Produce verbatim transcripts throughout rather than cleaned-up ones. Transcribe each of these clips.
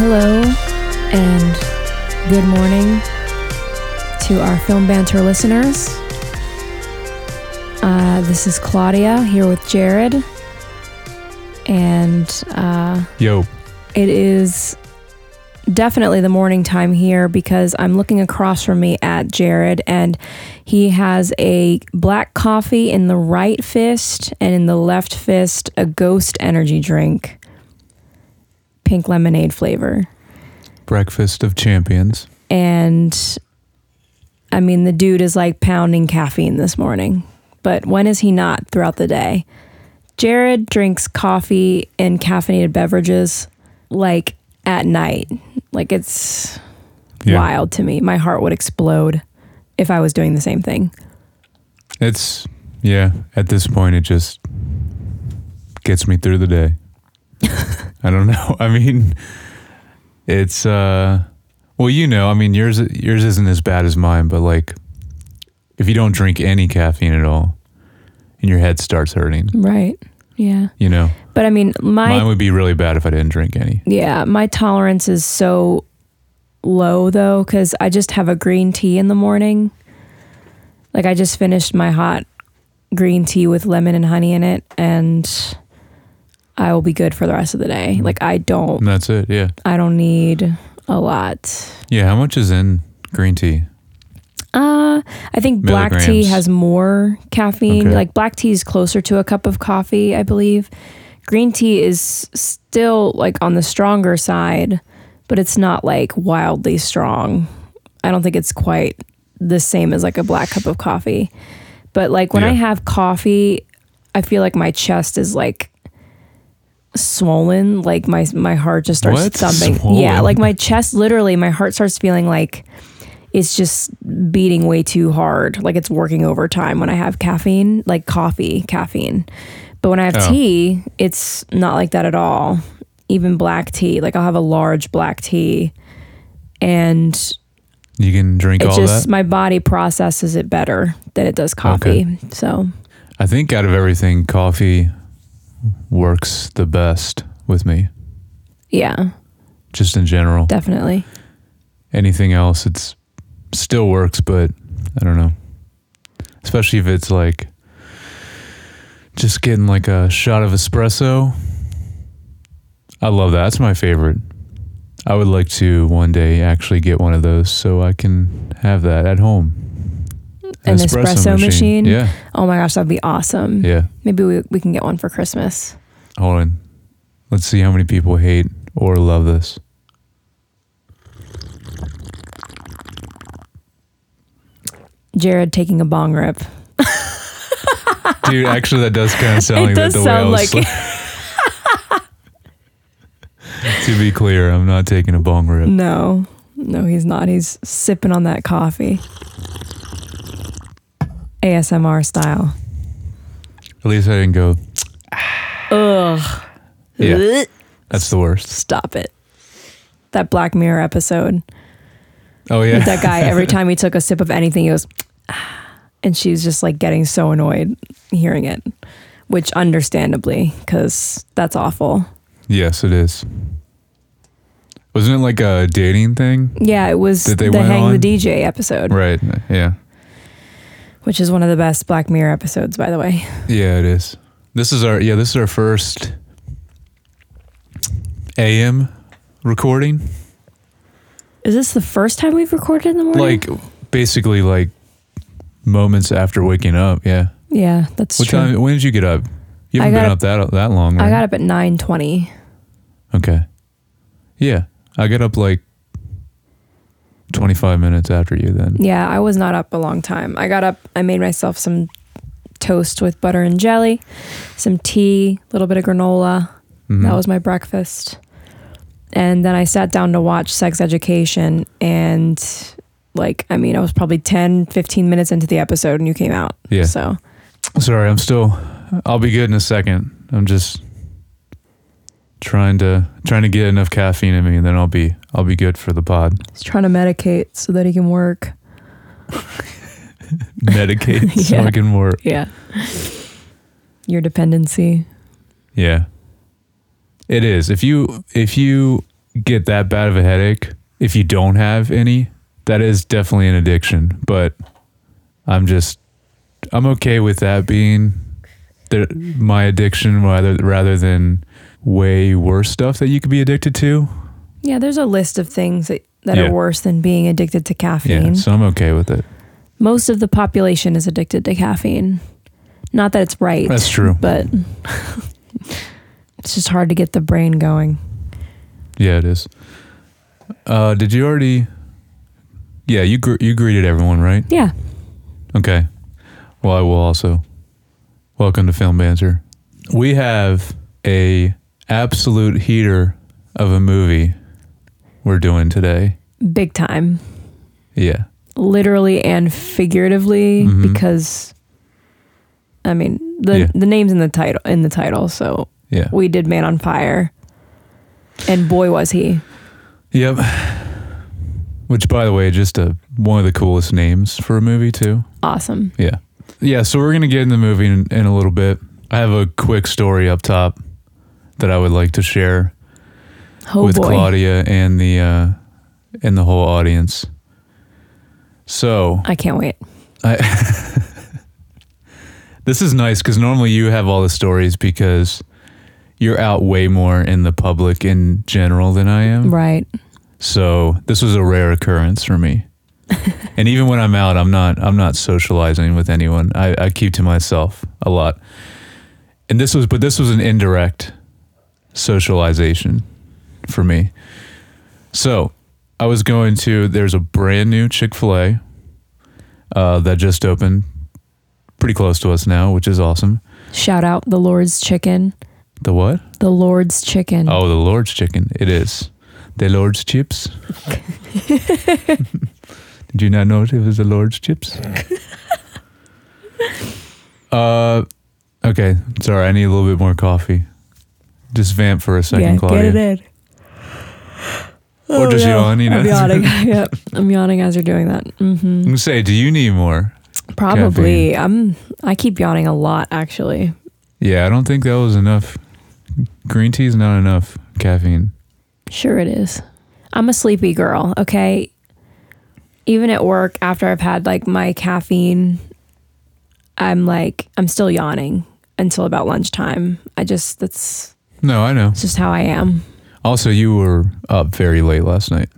Hello and good morning to our Film Banter listeners. Uh, this is Claudia here with Jared. And uh, yo, it is definitely the morning time here because I'm looking across from me at Jared, and he has a black coffee in the right fist and in the left fist a Ghost energy drink. Pink lemonade flavor. Breakfast of champions. And I mean, the dude is like pounding caffeine this morning, but when is he not throughout the day? Jared drinks coffee and caffeinated beverages like at night. Like it's yeah. wild to me. My heart would explode if I was doing the same thing. It's yeah. At this point, it just gets me through the day. I don't know. I mean, it's, uh, well, you know, I mean, yours, yours isn't as bad as mine, but like if you don't drink any caffeine at all and your head starts hurting. Right. Yeah. You know, but I mean, my, mine would be really bad if I didn't drink any. Yeah. My tolerance is so low though, cause I just have a green tea in the morning. Like I just finished my hot green tea with lemon and honey in it, and I will be good for the rest of the day. Like I don't. And that's it. Yeah. I don't need a lot. Yeah. How much is in green tea? Uh, I think black tea has more caffeine. Okay. Like black tea is closer to a cup of coffee, I believe. Green tea is still like on the stronger side, but it's not like wildly strong. I don't think it's quite the same as like a black cup of coffee. But like when yeah. I have coffee, I feel like my chest is like swollen, like my my heart just starts what? thumping. Swollen? Yeah, like my chest, literally, my heart starts feeling like it's just beating way too hard, like it's working overtime when I have caffeine, like coffee, caffeine. But when I have oh. tea, it's not like that at all. Even black tea, like I'll have a large black tea, and you can drink all just, that. My body processes it better than it does coffee. Okay. So, I think out of everything, coffee works the best with me. Yeah. Just in general. Definitely. Anything else, it's still works, but I don't know. Especially if it's like just getting like a shot of espresso. I love that. That's my favorite. I would like to one day actually get one of those so I can have that at home. An espresso, espresso machine. machine. Yeah. Oh my gosh, that'd be awesome. Yeah. Maybe we we can get one for Christmas. Hold on. Let's see how many people hate or love this. Jared taking a bong rip. Dude, actually that does kind of sound it like does that the sound way I was like sl- To be clear, I'm not taking a bong rip. No. No, he's not. He's sipping on that coffee. A S M R style. At least I didn't go. Ugh. Yeah. That's the worst. Stop it. That Black Mirror episode. Oh, yeah. With that guy, every time he took a sip of anything, he goes, and she's just like getting so annoyed hearing it, which understandably, because that's awful. Yes, it is. Wasn't it like a dating thing? Yeah, it was the Hang on? the D J episode. Right. Yeah. Which is one of the best Black Mirror episodes, by the way. Yeah, it is. This is our yeah, this is our first A M recording. Is this the first time we've recorded in the morning? Like basically like moments after waking up, yeah. Yeah, that's what true. Time, when did you get up? You haven't been up, up that that long, right? I got up at nine twenty. Okay. Yeah. I got up like twenty-five minutes after you then. Yeah, I was not up a long time. I got up, I made myself some toast with butter and jelly, some tea, a little bit of granola. Mm-hmm. That was my breakfast. And then I sat down to watch Sex Education, and like, I mean, I was probably ten, fifteen minutes into the episode and you came out. Yeah. So. Sorry, I'm still, I'll be good in a second. I'm just trying to trying to get enough caffeine in me, and then I'll be I'll be good for the pod. He's trying to medicate so that he can work. Medicate yeah. so I can work. Yeah. Your dependency. Yeah. It is. If you if you get that bad of a headache if you don't have any. That is definitely an addiction, but I'm just, I'm okay with that being the, my addiction rather rather than way worse stuff that you could be addicted to. Yeah, there's a list of things that, that yeah. are worse than being addicted to caffeine. Yeah, so I'm okay with it. Most of the population is addicted to caffeine. Not that it's right. That's true. But it's just hard to get the brain going. Yeah, it is. Uh, did you already... Yeah, you gr- you greeted everyone, right? Yeah. Okay. Well, I will also. Welcome to Film Banter. We have a absolute heater of a movie we're doing today. Big time. Yeah. Literally and figuratively, mm-hmm. because... I mean, the yeah. the name's in the title in the title, so yeah. we did Man on Fire. And boy was he. Yep. Which by the way, just a one of the coolest names for a movie too. Awesome. Yeah. Yeah, so we're gonna get in the movie in, in a little bit. I have a quick story up top that I would like to share oh with boy. Claudia and the uh, and the whole audience. So I can't wait. I This is nice because normally you have all the stories because you're out way more in the public in general than I am. Right. So this was a rare occurrence for me. And even when I'm out, I'm not I'm not socializing with anyone. I, I keep to myself a lot. And this was but this was an indirect socialization for me. So I was going to there's a brand new Chick-fil-A uh, that just opened. Pretty close to us now, which is awesome. Shout out the Lord's Chicken. The what? The Lord's Chicken. Oh, the Lord's Chicken. It is. The Lord's Chips. Did you not know it was the Lord's Chips? uh, okay. Sorry, I need a little bit more coffee. Just vamp for a second, yeah, Claudia. Get it in. Oh, or just no. yawn, you know? I'm yawning. Yep. I'm yawning as you're doing that. Mm-hmm. I'm going to say, do you need more? Probably. I'm, I keep yawning a lot, actually. Yeah, I don't think that was enough. Green tea's not enough caffeine. Sure it is. I'm a sleepy girl, okay? Even at work, after I've had, like, my caffeine, I'm, like, I'm still yawning until about lunchtime. I just, that's... No, I know. It's just how I am. Also, you were up very late last night.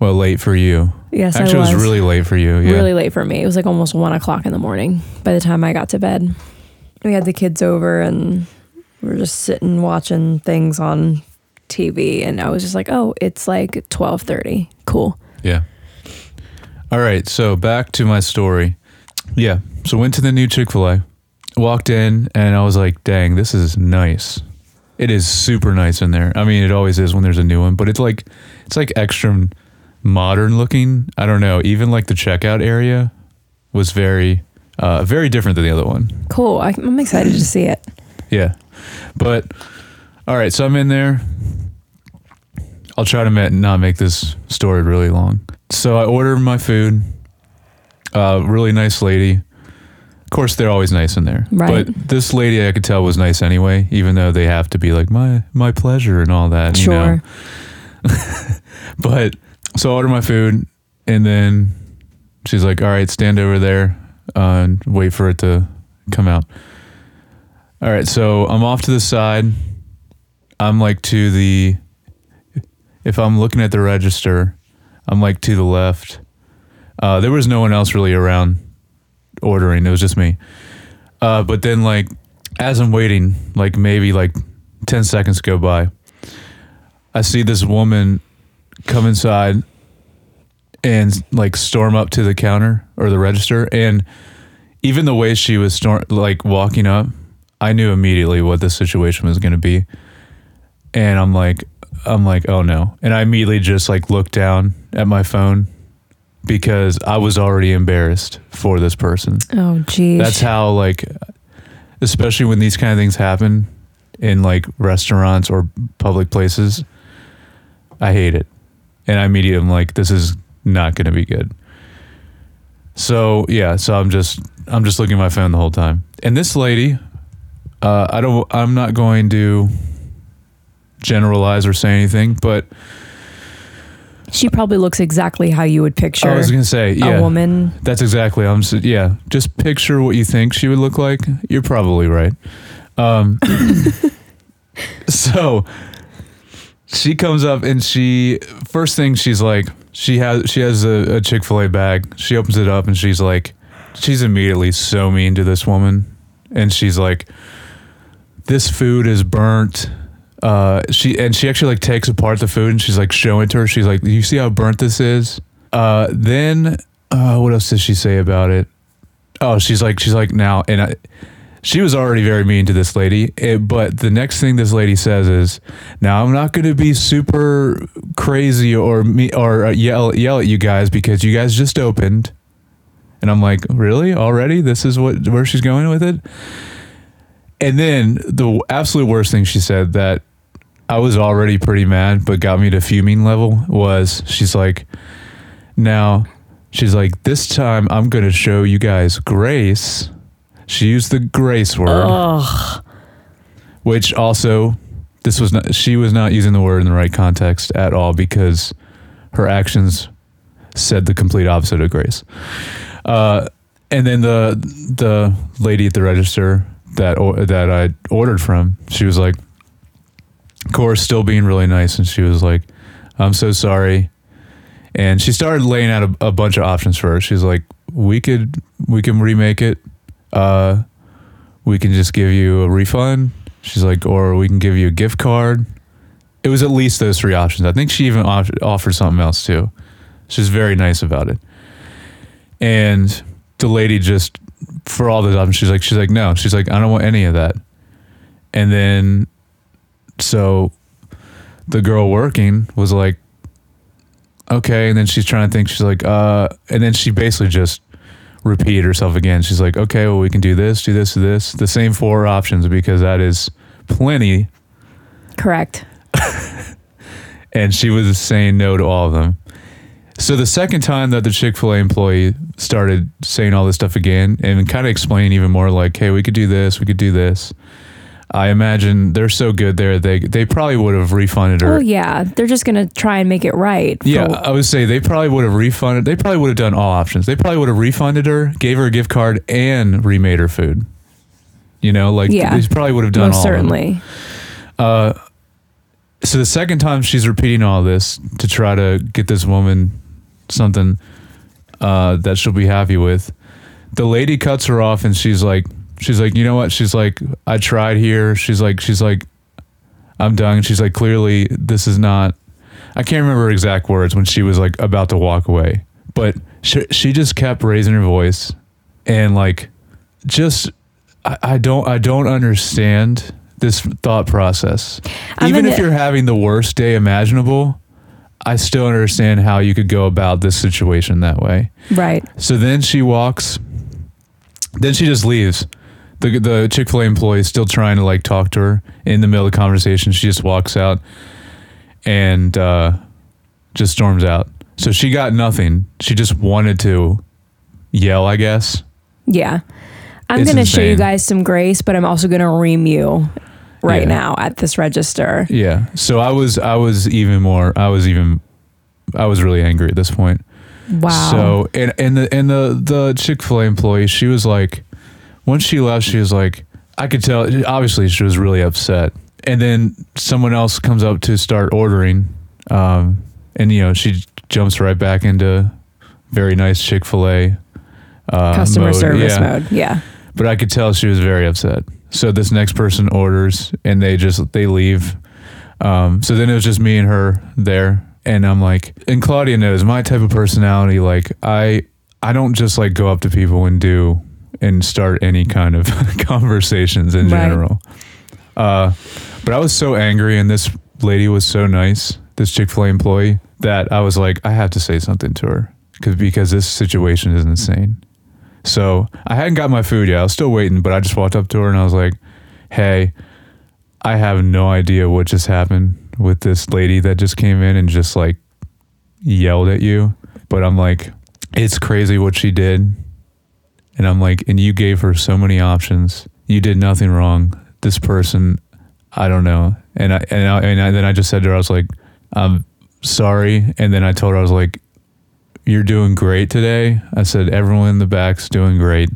Well, late for you. Yes, Actually, I was. Actually, it was really late for you. Yeah. Really late for me. It was like almost one o'clock in the morning by the time I got to bed. We had the kids over and we were just sitting watching things on T V. And I was just like, oh, it's like twelve thirty. Cool. Yeah. All right. So back to my story. Yeah. So went to the new Chick-fil-A, walked in, and I was like, dang, this is nice. It is super nice in there. I mean, it always is when there's a new one, but it's like, it's like extra... modern looking. I don't know. Even like the checkout area was very, uh, very different than the other one. Cool. I'm excited to see it. Yeah. But all right. So I'm in there. I'll try to ma- not make this story really long. So I ordered my food. Uh, really nice lady. Of course, they're always nice in there. Right. But this lady I could tell was nice anyway, even though they have to be like my my pleasure and all that. Sure. You know? But. So I ordered my food, and then she's like, all right, stand over there uh, and wait for it to come out. All right, so I'm off to the side. I'm like to the, if I'm looking at the register, I'm like to the left. Uh, there was no one else really around ordering. It was just me. Uh, but then like, as I'm waiting, like maybe like ten seconds go by, I see this woman come inside and like storm up to the counter or the register, and even the way she was storm like walking up, I knew immediately what the situation was going to be, and I'm like, I'm like, oh no! And I immediately just like looked down at my phone because I was already embarrassed for this person. Oh geez, that's how like, especially when these kind of things happen in like restaurants or public places, I hate it. And I immediately am like, this is not going to be good. So yeah, so I'm just I'm just looking at my phone the whole time. And this lady, uh, I don't I'm not going to generalize or say anything, but She probably looks exactly how you would picture. I was gonna say, yeah, a woman. That's exactly. I'm. Yeah, just picture what you think she would look like. You're probably right. Um, so she comes up and she first thing she's like she has she has a, a Chick-fil-A bag. She opens it up and she's like, she's immediately so mean to this woman, and she's like, this food is burnt. Uh, she and she actually like takes apart the food and she's like showing it to her. She's like, you see how burnt this is? Uh, then uh, what else does she say about it? Oh, she's like, she's like now, and I, she was already very mean to this lady. It, but the next thing this lady says is, now I'm not going to be super crazy or me or uh, yell yell at you guys because you guys just opened. And I'm like, really? Already? This is what where she's going with it? And then the absolute worst thing she said that I was already pretty mad, but got me to fuming level was she's like, now she's like, this time I'm going to show you guys grace. She used the grace word, ugh, which also this was not, she was not using the word in the right context at all because her actions said the complete opposite of grace. Uh, and then the, the lady at the register that, or, that I ordered from, she was like, Cora's still being really nice, and she was like, I'm so sorry. And she started laying out a, a bunch of options for her. She's like, we could we can remake it, uh we can just give you a refund, she's like, or we can give you a gift card. It was at least those three options. I think she even off- offered something else too. She's very nice about it. And the lady just, for all those options, she's like, she's like, no, she's like, I don't want any of that. And then so the girl working was like, okay. And then she's trying to think, she's like, uh, and then she basically just repeated herself again. She's like, okay, well, we can do this, do this, do this, the same four options, because that is plenty. Correct. And she was saying no to all of them. So the second time that the Chick-fil-A employee started saying all this stuff again and kind of explaining even more like, hey, we could do this, we could do this. I imagine they're so good there. They they probably would have refunded her. Oh, yeah. They're just going to try and make it right. Yeah, for- I would say they probably would have refunded. They probably would have done all options. They probably would have refunded her, gave her a gift card, and remade her food. You know, like yeah, they probably would have done all certainly. Of them. Uh, so the second time she's repeating all this to try to get this woman something uh that she'll be happy with, the lady cuts her off and she's like, she's like, you know what, she's like, I tried here, she's like, she's like, I'm done. She's like, clearly this is not, I can't remember her exact words when she was like about to walk away, but she, she just kept raising her voice and like, just I, I don't I don't understand this thought process. I'm even if the- you're having the worst day imaginable, I still understand how you could go about this situation that way. Right. So then she walks, then she just leaves. The the Chick-fil-A employee is still trying to like talk to her in the middle of the conversation. She just walks out and uh, just storms out. So she got nothing. She just wanted to yell, I guess. Yeah. I'm going to show you guys some grace, but I'm also going to ream you. Right yeah. now at this register. Yeah. So I was, I was even more, I was even, I was really angry at this point. Wow. So, and, and the, and the, the Chick-fil-A employee, she was like, once she left, she was like, I could tell, obviously she was really upset. And then someone else comes up to start ordering. Um, and you know, she jumps right back into very nice Chick-fil-A, uh, customer mode. service yeah. mode. Yeah. But I could tell she was very upset. So this next person orders and they just, they leave. Um, so then it was just me and her there. And I'm like, and Claudia knows my type of personality. Like I, I don't just like go up to people and do, and start any kind of conversations in right. general. Uh, but I was so angry and this lady was so nice, this Chick-fil-A employee, that I was like, I have to say something to her because, because this situation is insane. So I hadn't got my food yet. I was still waiting, but I just walked up to her and I was like, hey, I have no idea what just happened with this lady that just came in and just like yelled at you. But I'm like, it's crazy what she did. And I'm like, and you gave her so many options. You did nothing wrong. This person, I don't know. And I, and I, and I, then I just said to her, I was like, I'm sorry. And then I told her, I was like, you're doing great today. I said, everyone in the back's doing great.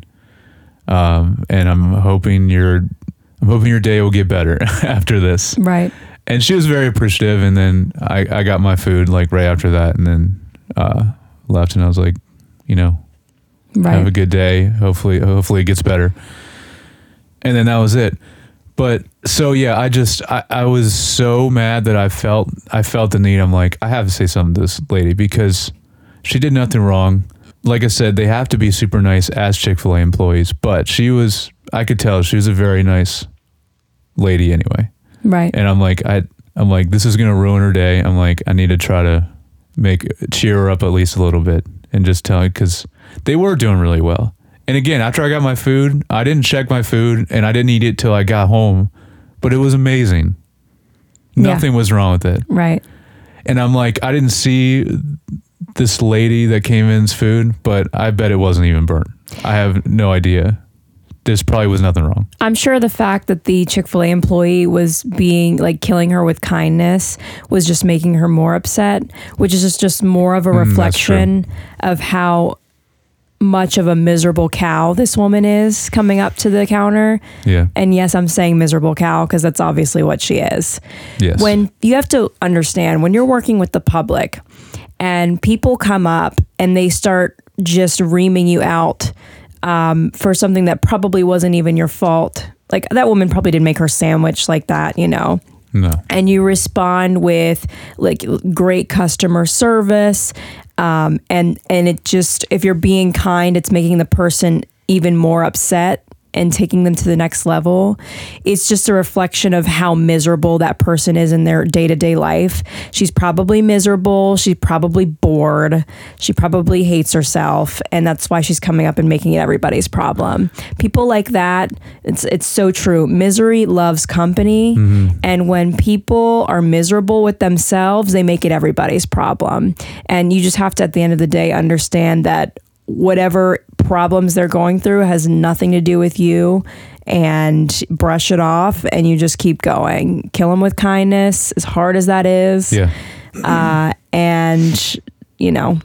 Um, and I'm hoping your, I'm hoping your day will get better after this. Right. And she was very appreciative. And then I, I got my food like right after that, and then, uh, left. And I was like, you know, right. Have a good day. Hopefully, hopefully it gets better. And then that was it. But so, yeah, I just, I, I was so mad that I felt, I felt the need. I'm like, I have to say something to this lady because she did nothing wrong. Like I said, they have to be super nice as Chick-fil-A employees, but she was, I could tell she was a very nice lady anyway. Right. And I'm like, I, I'm like, this is going to ruin her day. I'm like, I need to try to make, cheer her up at least a little bit and just tell her, because they were doing really well. And again, after I got my food, I didn't check my food and I didn't eat it till I got home, but it was amazing. Nothing yeah. was wrong with it. Right. And I'm like, I didn't see this lady that came in's food, but I bet it wasn't even burnt. I have no idea. This probably was nothing wrong. I'm sure the fact that the Chick-fil-A employee was being like killing her with kindness was just making her more upset, which is just, just more of a reflection mm, of how much of a miserable cow this woman is coming up to the counter. Yeah. And yes, I'm saying miserable cow because that's obviously what she is. Yes. When you have to understand, when you're working with the public and people come up and they start just reaming you out um, for something that probably wasn't even your fault. Like that woman probably didn't make her sandwich like that, you know. No. And you respond with like great customer service. Um, and, and it just, if you're being kind, it's making the person even more upset and taking them to the next level. It's just a reflection of how miserable that person is in their day-to-day life. She's probably miserable. She's probably bored. She probably hates herself. And that's why she's coming up and making it everybody's problem. People like that, it's it's so true. Misery loves company. Mm-hmm. And when people are miserable with themselves, they make it everybody's problem. And you just have to, at the end of the day, understand that whatever problems they're going through has nothing to do with you, and brush it off, and you just keep going. Kill them with kindness, as hard as that is. Yeah. Uh, and, you know,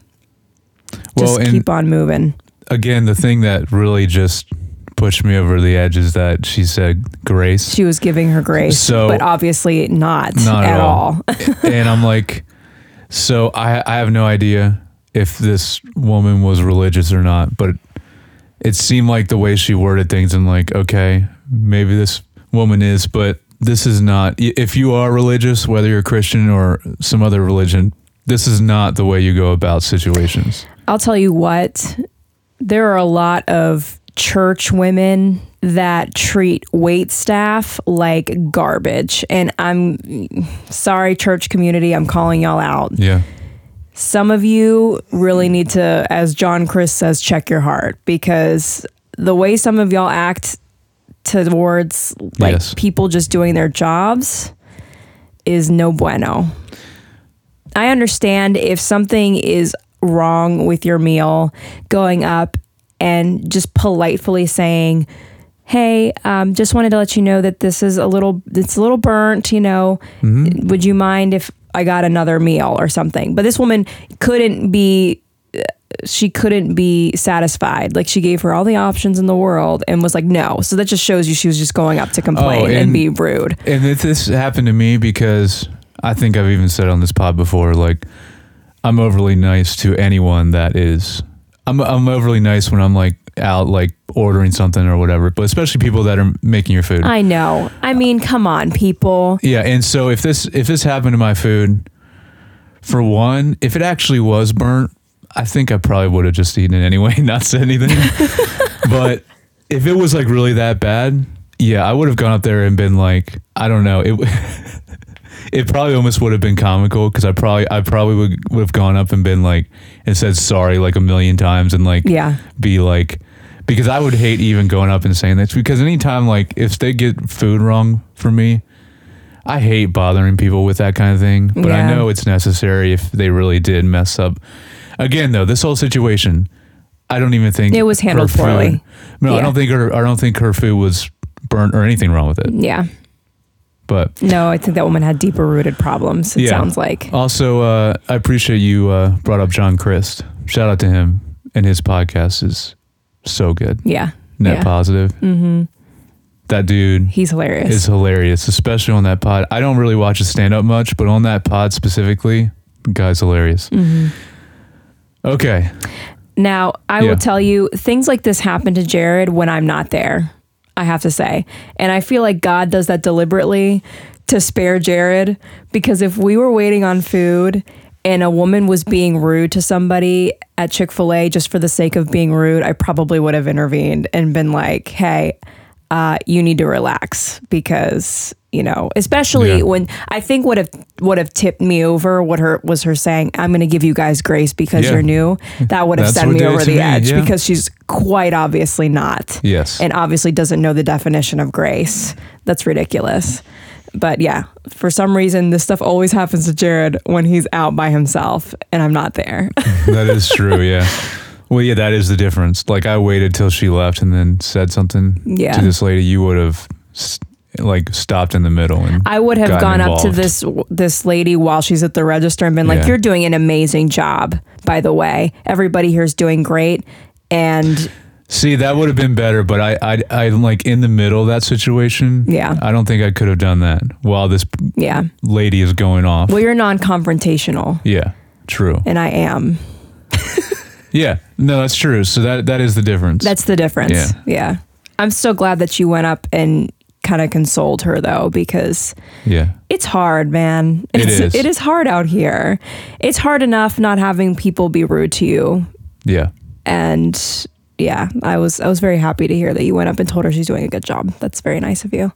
just well, keep on moving. Again, the thing that really just pushed me over the edge is that she said grace. She was giving her grace, so, but obviously not, not at, at all. all. And I'm like, so I, I have no idea if this woman was religious or not, but it seemed like the way she worded things, I'm like, okay, maybe this woman is, but this is not. If you are religious, whether you're Christian or some other religion, this is not the way you go about situations. I'll tell you what, there are a lot of church women that treat waitstaff like garbage. And I'm sorry, church community, I'm calling y'all out. Yeah. Some of you really need to, as John Crist says, check your heart, because the way some of y'all act towards like yes. people just doing their jobs is no bueno. I understand if something is wrong with your meal, going up and just politely saying, hey, um, just wanted to let you know that this is a little, it's a little burnt, you know, mm-hmm. would you mind if I got another meal or something? But this woman couldn't be, she couldn't be satisfied. Like, she gave her all the options in the world and was like, no. So that just shows you she was just going up to complain oh, and, and be rude. And if this happened to me, because I think I've even said on this pod before, like, I'm overly nice to anyone that is, I'm, I'm overly nice when I'm like out, like ordering something or whatever, but especially people that are making your food. I know. I mean, come on, people. Yeah. And so if this, if this happened to my food, for one, if it actually was burnt, I think I probably would have just eaten it anyway, not said anything. But if it was like really that bad, yeah, I would have gone up there and been like, I don't know. It, it probably almost would have been comical, because I probably, I probably would, would have gone up and been like, and said sorry like a million times, and like, yeah, be like, because I would hate even going up and saying this, because anytime, like, if they get food wrong for me, I hate bothering people with that kind of thing. But yeah. I know it's necessary if they really did mess up. Again, though, this whole situation, I don't even think it was handled food, poorly. No, yeah. I don't think her. I don't think her food was burnt or anything wrong with it. Yeah. But no, I think that woman had deeper rooted problems. It yeah. sounds like. Also, uh, I appreciate you uh, brought up John Crist. Shout out to him, and his podcast is so good. Yeah, net yeah. positive. Mm-hmm. That dude, he's hilarious. Is hilarious, especially on that pod. I don't really watch his stand up much, but on that pod specifically, the guy's hilarious. Mm-hmm. Okay. Now I yeah. will tell you, things like this happen to Jared when I'm not there. I have to say. And I feel like God does that deliberately to spare Jared, because if we were waiting on food and a woman was being rude to somebody at Chick-fil-A just for the sake of being rude, I probably would have intervened and been like, hey, uh, you need to relax, because, you know, especially yeah. when I think would have would have tipped me over what her was her saying, I'm going to give you guys grace because yeah. you're new. That would have sent me over the me. edge yeah. because she's quite obviously not. Yes. And obviously doesn't know the definition of grace. That's ridiculous. But yeah, for some reason, this stuff always happens to Jared when he's out by himself and I'm not there. That is true. Yeah. Well, yeah, that is the difference. Like, I waited till she left and then said something yeah. to this lady. You would have... St- like stopped in the middle, and I would have gone involved. up to this this lady while she's at the register and been like, yeah. you're doing an amazing job, by the way, everybody here's doing great. And see, that would have been better, but I, I, I'm like in the middle of that situation. Yeah. I don't think I could have done that while this yeah. lady is going off. Well, you're non-confrontational. Yeah, true. And I am. Yeah, no, that's true. So that that is the difference. That's the difference. Yeah. yeah. I'm so glad that you went up and kind of consoled her, though, because yeah it's hard, man. It's, it is it is hard out here. It's hard enough not having people be rude to you. Yeah. And yeah, I was I was very happy to hear that you went up and told her she's doing a good job. That's very nice of you.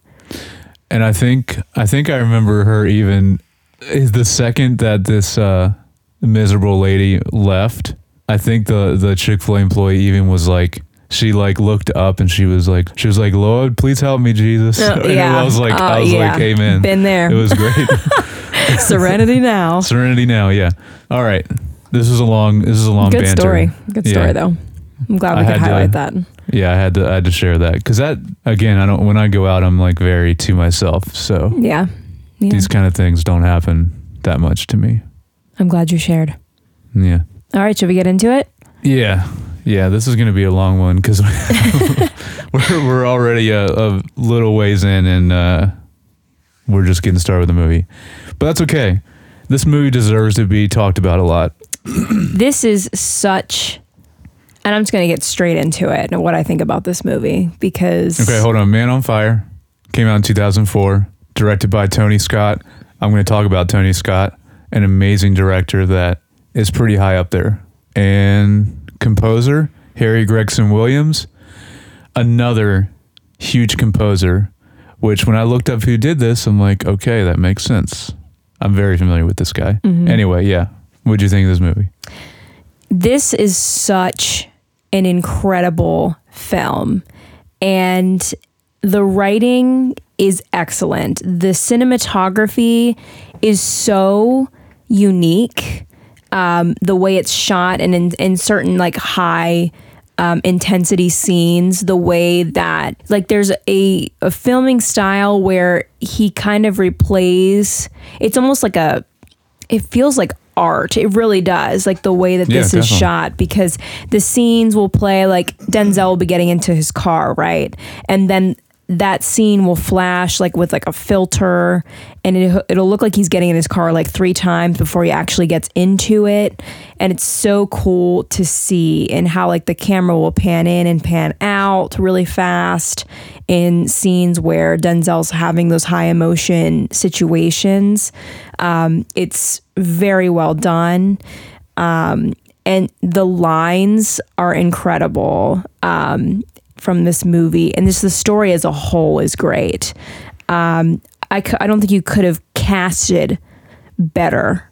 And I think I think I remember her, even the second that this uh miserable lady left, I think the the Chick-fil-A employee even was like, she like looked up and she was like, she was like, Lord, please help me, Jesus. Uh, yeah. I was like, uh, I was yeah. like, amen. Been there. It was great. Serenity now. Serenity now. Yeah. All right. This is a long, this is a long Good banter. story. Good yeah. story though. I'm glad we I could highlight to, that. Yeah. I had to, I had to share that. Cause that, again, I don't, when I go out, I'm like very to myself. So yeah. yeah. These kind of things don't happen that much to me. I'm glad you shared. Yeah. All right. Should we get into it? Yeah. Yeah, this is going to be a long one because we're we're already a, a little ways in, and uh, we're just getting started with the movie. But that's okay. This movie deserves to be talked about a lot. This is such... And I'm just going to get straight into it and what I think about this movie, because... Okay, hold on. Man on Fire came out in two thousand four, directed by Tony Scott. I'm going to talk about Tony Scott, an amazing director that is pretty high up there. And... composer Harry Gregson-Williams, another huge composer, which when I looked up who did this, I'm like, okay, that makes sense. I'm very familiar with this guy. Mm-hmm. Anyway, yeah. What'd you think of this movie? This is such an incredible film, and the writing is excellent. The cinematography is so unique. Um, the way it's shot, and in, in certain like high um, intensity scenes, the way that like there's a, a filming style where he kind of replays. It's almost like a, it feels like art. It really does. Like the way that yeah, this definitely. is shot, because the scenes will play like Denzel will be getting into his car, right? And then that scene will flash like with like a filter, and it, it'll look like he's getting in his car like three times before he actually gets into it. And it's so cool to see, and how like the camera will pan in and pan out really fast in scenes where Denzel's having those high emotion situations. Um, it's very well done. Um, and the lines are incredible. Um, from this movie, and this the story as a whole is great. Um, I, c- I don't think you could have casted better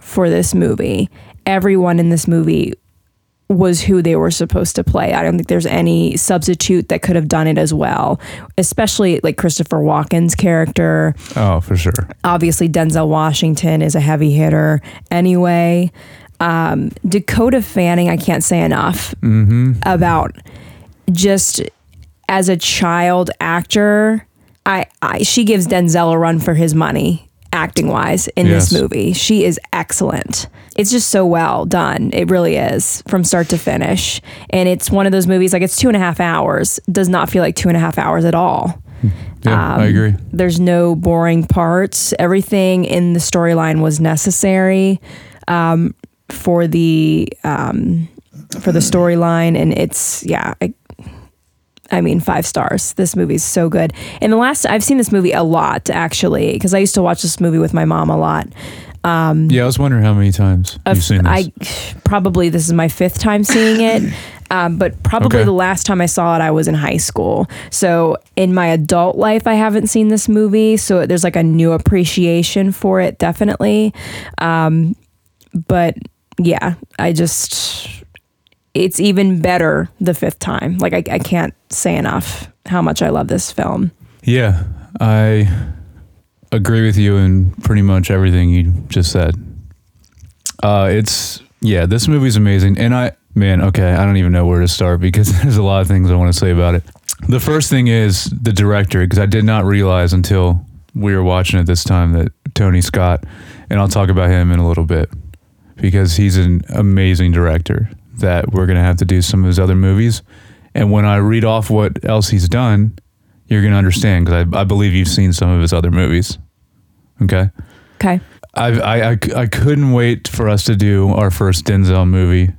for this movie. Everyone in this movie was who they were supposed to play. I don't think there's any substitute that could have done it as well, especially like Christopher Walken's character. Oh, for sure. Obviously, Denzel Washington is a heavy hitter anyway. Um, Dakota Fanning, I can't say enough mm-hmm. about... Just as a child actor, I, I she gives Denzel a run for his money, acting wise, in yes. this movie. She is excellent. It's just so well done. It really is, from start to finish. And it's one of those movies, like, it's two and a half hours. Does not feel like two and a half hours at all. Yeah, um, I agree. There's no boring parts. Everything in the storyline was necessary um, for the um, for the storyline. And it's, yeah, I, I mean, five stars. This movie's so good. And the last, I've seen this movie a lot, actually, because I used to watch this movie with my mom a lot. Um, yeah, I was wondering how many times a, you've seen this. I, probably this is my fifth time seeing it, um, but probably okay. the last time I saw it, I was in high school. So in my adult life, I haven't seen this movie, so there's like a new appreciation for it, definitely. Um, but yeah, I just, it's even better the fifth time. Like, I, I can't say enough how much I love this film. Yeah, I... agree with you in pretty much everything you just said. Uh, it's, yeah, this movie's amazing. And I, man, okay, I don't even know where to start because there's a lot of things I want to say about it. The first thing is the director, because I did not realize until we were watching it this time that Tony Scott, and I'll talk about him in a little bit, because he's an amazing director that we're going to have to do some of his other movies. And when I read off what else he's done, you're going to understand, because I, I believe you've seen some of his other movies. Okay? Okay. I've, I, I, I couldn't wait for us to do our first Denzel movie.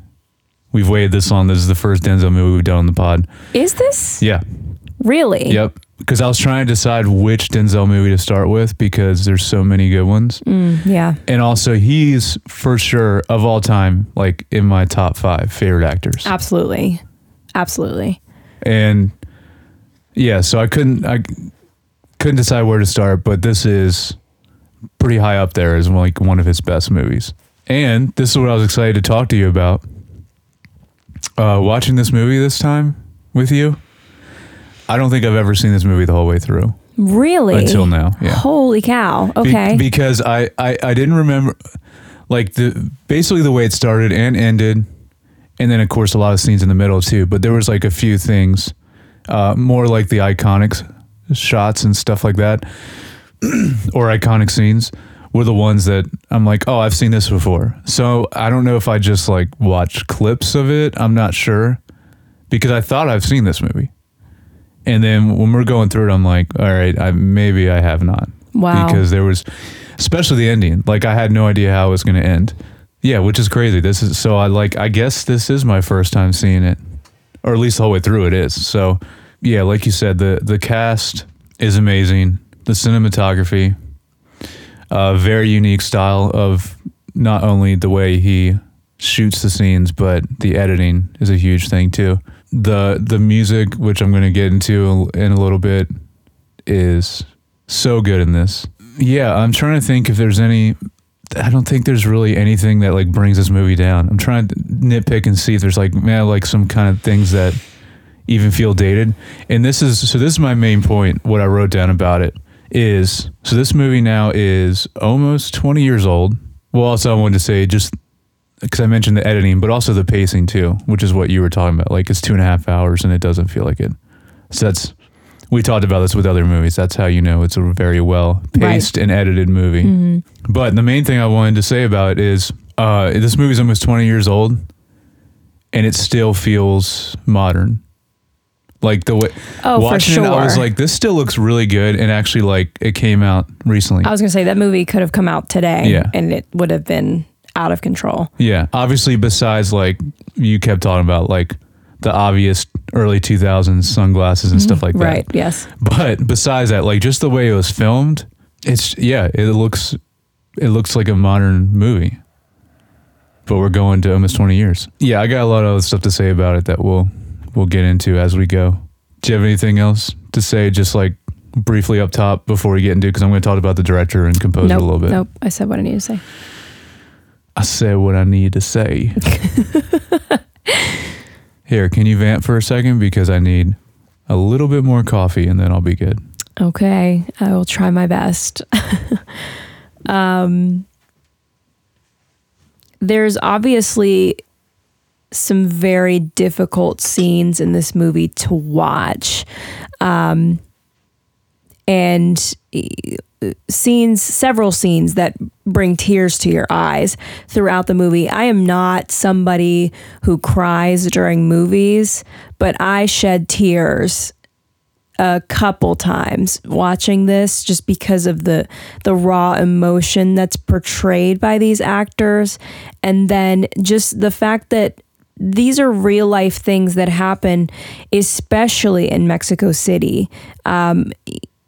We've waited this long. This is the first Denzel movie we've done on the pod. Is this? Yeah. Really? Yep. Because I was trying to decide which Denzel movie to start with, because there's so many good ones. Mm, yeah. And also, he's for sure, of all time, like in my top five favorite actors. Absolutely. Absolutely. And... yeah, so I couldn't I couldn't decide where to start, but this is pretty high up there as like one of his best movies. And this is what I was excited to talk to you about. Uh, watching this movie this time with you, I don't think I've ever seen this movie the whole way through. Really? Until now. Yeah. Holy cow. Okay. Be- because I, I, I didn't remember, like, the basically the way it started and ended, and then, of course, a lot of scenes in the middle, too. But there was, like, a few things... Uh, more like the iconic shots and stuff like that, or iconic scenes, were the ones that I'm like, oh, I've seen this before. So I don't know if I just like watch clips of it. I'm not sure, because I thought I've seen this movie. And then when we're going through it, I'm like, all right, I, maybe I have not. Wow. Because there was, especially the ending, like I had no idea how it was going to end. Yeah, which is crazy. This is, so I like, I guess this is my first time seeing it. Or at least the whole way through it is. So, yeah, like you said, the, the cast is amazing. The cinematography, uh, very unique style of not only the way he shoots the scenes, but the editing is a huge thing too. The the music, which I'm going to get into in a little bit, is so good in this. Yeah, I'm trying to think if there's any... I don't think there's really anything that like brings this movie down. I'm trying to nitpick and see if there's like, man, like some kind of things that even feel dated. And this is, so this is my main point. What I wrote down about it is, so this movie now is almost twenty years old. Well, also I wanted to say just because I mentioned the editing, but also the pacing too, which is what you were talking about. Like it's two and a half hours and it doesn't feel like it. So that's, we talked about this with other movies. That's how you know it's a very well-paced right. and edited movie. Mm-hmm. But the main thing I wanted to say about it is uh, this movie's almost twenty years old, and it still feels modern. Like the way oh, watching for sure. it, I was like, this still looks really good, and actually, like it came out recently. I was gonna say that movie could have come out today, yeah. and it would have been out of control. Yeah, obviously. Besides, like you kept talking about, like. The obvious early two thousands sunglasses and stuff like that. Right, yes. But besides that, like just the way it was filmed, it's yeah, it looks it looks like a modern movie. But we're going to almost twenty years. Yeah, I got a lot of other stuff to say about it that we'll we'll get into as we go. Do you have anything else to say just like briefly up top before we get into, because I'm going to talk about the director and composer nope, a little bit. Nope, I said what I need to say. I said what I need to say. Here, can you vamp for a second? Because I need a little bit more coffee and then I'll be good. Okay. I will try my best. um, there's obviously some very difficult scenes in this movie to watch. Um, and scenes, several scenes that bring tears to your eyes throughout the movie. I am not somebody who cries during movies, but I shed tears a couple times watching this just because of the the raw emotion that's portrayed by these actors. And then just the fact that these are real life things that happen, especially in Mexico City. Um,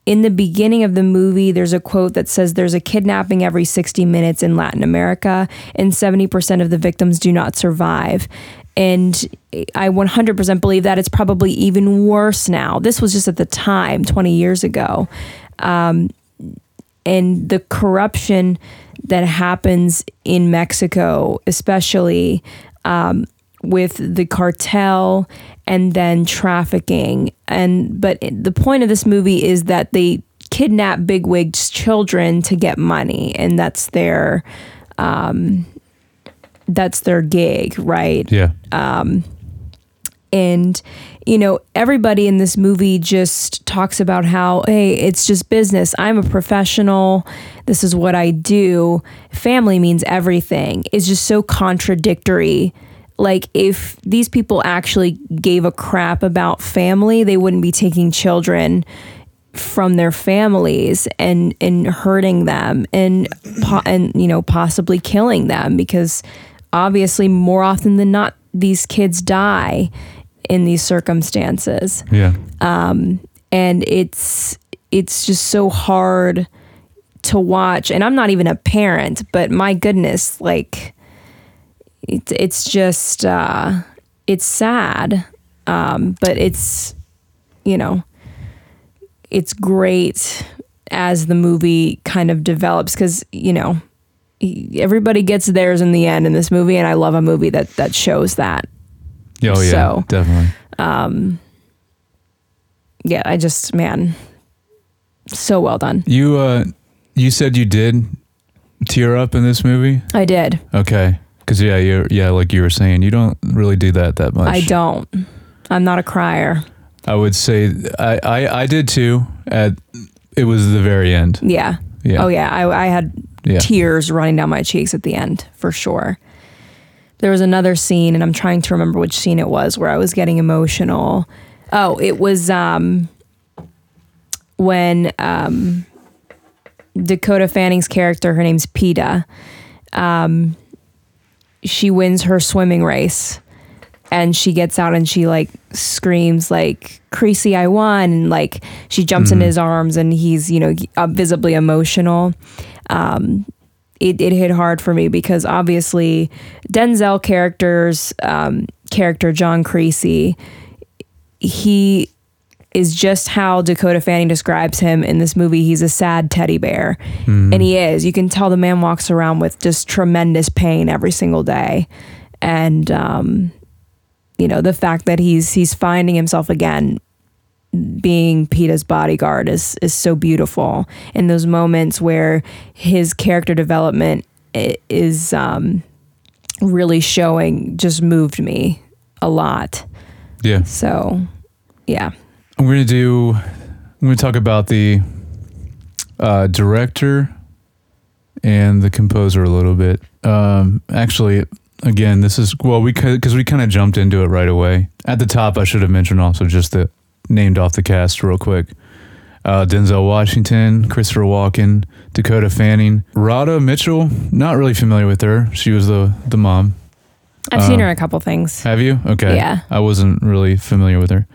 in the beginning of the movie, there's a quote that says there's a kidnapping every sixty minutes in Latin America, and seventy percent of the victims do not survive. And I one hundred percent believe that. It's probably even worse now. This was just at the time, twenty years ago. Um, and the corruption that happens in Mexico, especially um, with the cartel and then trafficking. And but the point of this movie is that they kidnap bigwigs' children to get money, and that's their... Um, that's their gig, right? Yeah. Um, and, you know, everybody in this movie just talks about how, hey, it's just business. I'm a professional. This is what I do. Family means everything. It's just so contradictory. Like, if these people actually gave a crap about family, they wouldn't be taking children from their families and, and hurting them and, po- and, you know, possibly killing them, because obviously, more often than not, these kids die in these circumstances. Yeah. Um, and it's it's just so hard to watch. And I'm not even a parent, but my goodness, like, it, it's just, uh, it's sad. Um, but it's, you know, it's great as the movie kind of develops, because, you know, everybody gets theirs in the end in this movie, and I love a movie that that shows that. Oh yeah, so, definitely. Um, yeah, I just, man, so well done. You uh, you said you did tear up in this movie? I did. Okay, because yeah, you yeah, like you were saying, you don't really do that that much. I don't. I'm not a crier. I would say I, I, I did too. At it was the very end. Yeah. Yeah. Oh yeah, I I had. Yeah. Tears running down my cheeks at the end, for sure. There was another scene, and I'm trying to remember which scene it was, where I was getting emotional. Oh, it was um, when um, Dakota Fanning's character, her name's PETA, um, she wins her swimming race, and she gets out and she like screams like, "Creasy, I won," and like she jumps mm-hmm. in his arms, and he's, you know, visibly emotional. Um, it, it hit hard for me because obviously Denzel character's um, character, John Crist, he is just how Dakota Fanning describes him in this movie. He's a sad teddy bear. Mm-hmm. And he is. You can tell the man walks around with just tremendous pain every single day. And, um, you know, the fact that he's he's finding himself again being PETA's bodyguard is is so beautiful, and those moments where his character development is um, really showing just moved me a lot. Yeah. So, yeah. I'm gonna do. I'm gonna talk about the uh, director and the composer a little bit. Um, actually. Again, this is, well, we because we kind of jumped into it right away. At the top, I should have mentioned also just the named off the cast real quick. Uh, Denzel Washington, Christopher Walken, Dakota Fanning, Rada Mitchell. Not really familiar with her. She was the the mom. I've uh, seen her in a couple things. Have you? Okay. Yeah. I wasn't really familiar with her.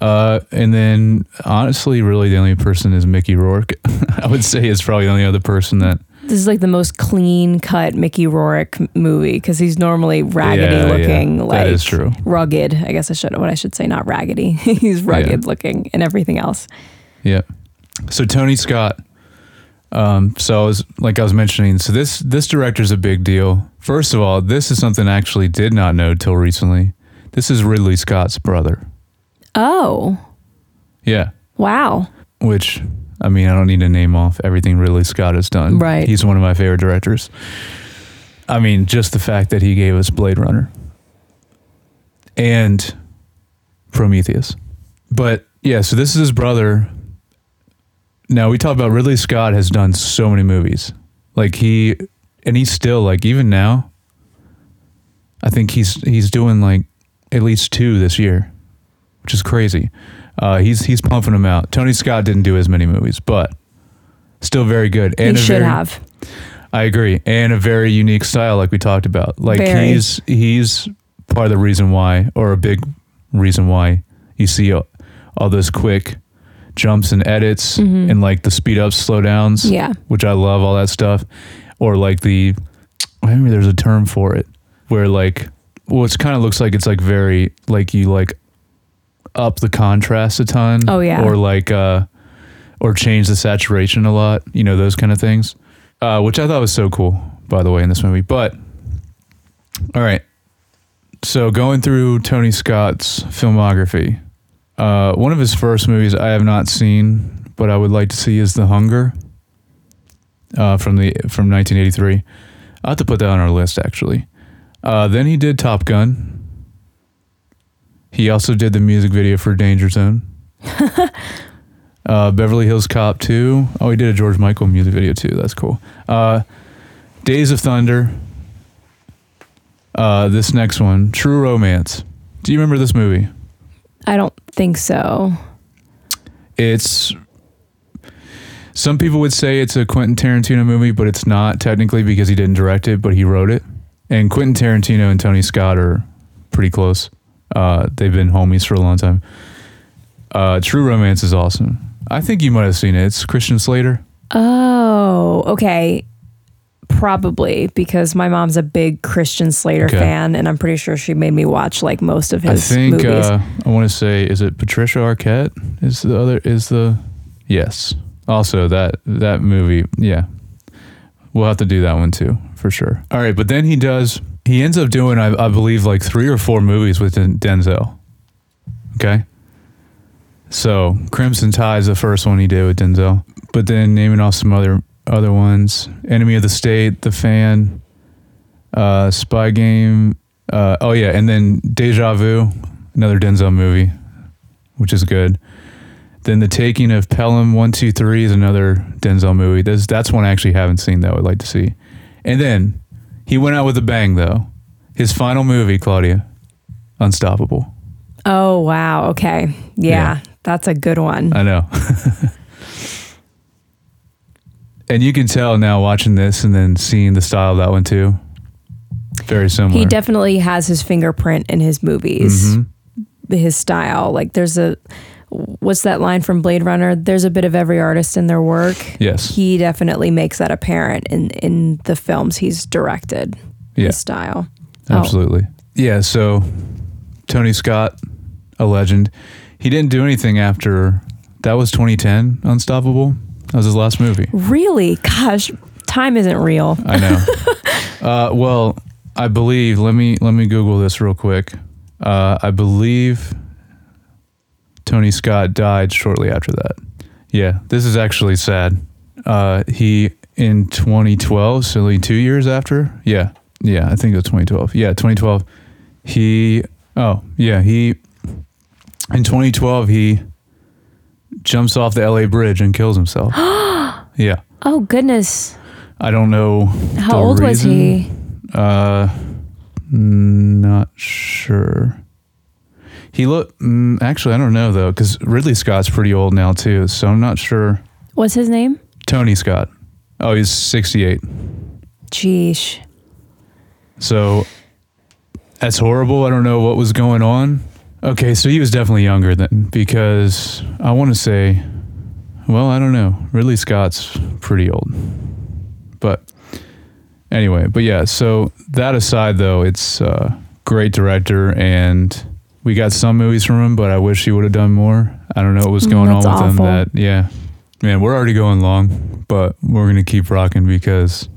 Uh, and then honestly, really the only person is Mickey Rourke. I would say is probably the only other person that. This is like the most clean-cut Mickey Rourke movie, because he's normally raggedy-looking, yeah, yeah. like that is true. Rugged. I guess I should what I should say, not raggedy. He's rugged-looking yeah. and everything else. Yeah. So Tony Scott. Um, so I was like I was mentioning. So this this director's a big deal. First of all, this is something I actually did not know till recently. This is Ridley Scott's brother. Oh. Yeah. Wow. Which. I mean, I don't need to name off everything Ridley Scott has done. Right. He's one of my favorite directors. I mean, just the fact that he gave us Blade Runner and Prometheus. But yeah, so this is his brother. Now, we talk about Ridley Scott has done so many movies. Like he, and he's still like, even now, I think he's, he's doing like at least two this year, which is crazy. Uh, he's, he's pumping them out. Tony Scott didn't do as many movies, but still very good. And he should very, have. I agree. And a very unique style, like we talked about. Like very. he's, he's part of the reason why, or a big reason why you see all, all those quick jumps and edits mm-hmm. and like the speed ups, slow downs, yeah. which I love all that stuff. Or like the, I mean, there's a term for it where like, well, it's kind of looks like it's like very, like you like up the contrast a ton. Oh yeah. Or like, uh, or change the saturation a lot, you know, those kind of things, uh, which I thought was so cool, by the way, in this movie. But, all right. So going through Tony Scott's filmography, Uh, one of his first movies I have not seen, but I would like to see is The Hunger uh, from the from nineteen eighty-three. I'll have to put that on our list, actually. Uh, then he did Top Gun. He also did the music video for Danger Zone. uh, Beverly Hills Cop two. Oh, he did a George Michael music video, too. That's cool. Uh, Days of Thunder. Uh, this next one, True Romance. Do you remember this movie? I don't think so. It's, some people would say it's a Quentin Tarantino movie, but it's not technically because he didn't direct it, but he wrote it. And Quentin Tarantino and Tony Scott are pretty close. Uh, they've been homies for a long time. Uh, True Romance is awesome. I think you might have seen it. It's Christian Slater. Oh, okay. Probably, because my mom's a big Christian Slater okay. fan, and I'm pretty sure she made me watch like most of his I think, movies. Uh, I want to say, is it Patricia Arquette? Is the other? Is the yes? Also, that that movie, yeah, we'll have to do that one too for sure. All right, but then he does. He ends up doing, I, I believe, like three or four movies with Denzel. Okay, so Crimson Tide is the first one he did with Denzel, but then naming off some other. Other ones, Enemy of the State, The Fan, uh, Spy Game. Uh, oh, yeah. And then Deja Vu, another Denzel movie, which is good. Then The Taking of Pelham one two three is another Denzel movie. That's, that's one I actually haven't seen that I would like to see. And then he went out with a bang, though. His final movie, Claudia, Unstoppable. Oh, wow. Okay. Yeah. yeah. That's a good one. I know. And you can tell now watching this and then seeing the style of that one too. Very similar. He definitely has his fingerprint in his movies, mm-hmm. his style. Like there's a, what's that line from Blade Runner? There's a bit of every artist in their work. Yes. He definitely makes that apparent in, in the films he's directed, yeah. his style. Absolutely. Oh. Yeah. So Tony Scott, a legend. He didn't do anything after, that was twenty ten, Unstoppable. That was his last movie. Really? Gosh, time isn't real. I know. uh, well, I believe, let me let me Google this real quick. Uh, I believe Tony Scott died shortly after that. Yeah, this is actually sad. Uh, he, in twenty twelve, so like two years after? Yeah, yeah, I think it was twenty twelve. Yeah, twenty twelve, he, oh, yeah, he, in twenty twelve, he... jumps off the L A bridge and kills himself. Yeah. Oh, goodness. I don't know. How the old reason. Was he? Uh, not sure. He looked, mm, actually, I don't know though, because Ridley Scott's pretty old now too, so I'm not sure. What's his name? Tony Scott. Oh, he's sixty-eight. Jeez. So, that's horrible. I don't know what was going on. Okay, so he was definitely younger then, because I want to say, well, I don't know. Ridley Scott's pretty old. But anyway, but yeah, so that aside, though, it's a great director, and we got some movies from him, but I wish he would have done more. I don't know what was going That's on with awful. Him. That Yeah. Man, we're already going long, but we're going to keep rocking because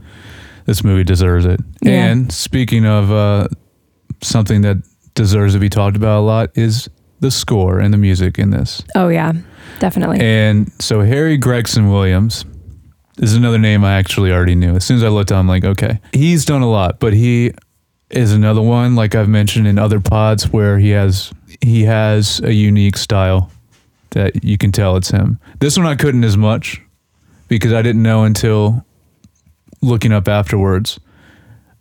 this movie deserves it. Yeah. And speaking of uh, something that deserves to be talked about a lot is the score and the music in this. Oh yeah, definitely. And so Harry Gregson-Williams is another name I actually already knew. As soon as I looked, I'm like, okay, he's done a lot, but he is another one, like I've mentioned in other pods, where he has, he has a unique style that you can tell it's him. This one I couldn't as much because I didn't know until looking up afterwards.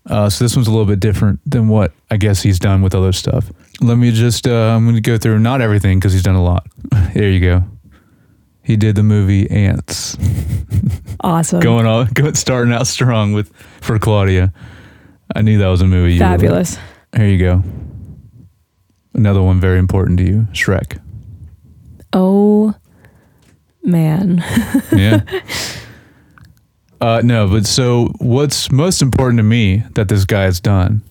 Uh, so this one's a little bit different than what I guess he's done with other stuff. Let me just, uh, I'm going to go through not everything because he's done a lot. There you go. He did the movie Ants. Awesome. Going on, going, starting out strong with for Claudia. I knew that was a movie. Fabulous. You there you go. Another one very important to you, Shrek. Oh, man. Yeah. Uh, no, but so what's most important to me that this guy has done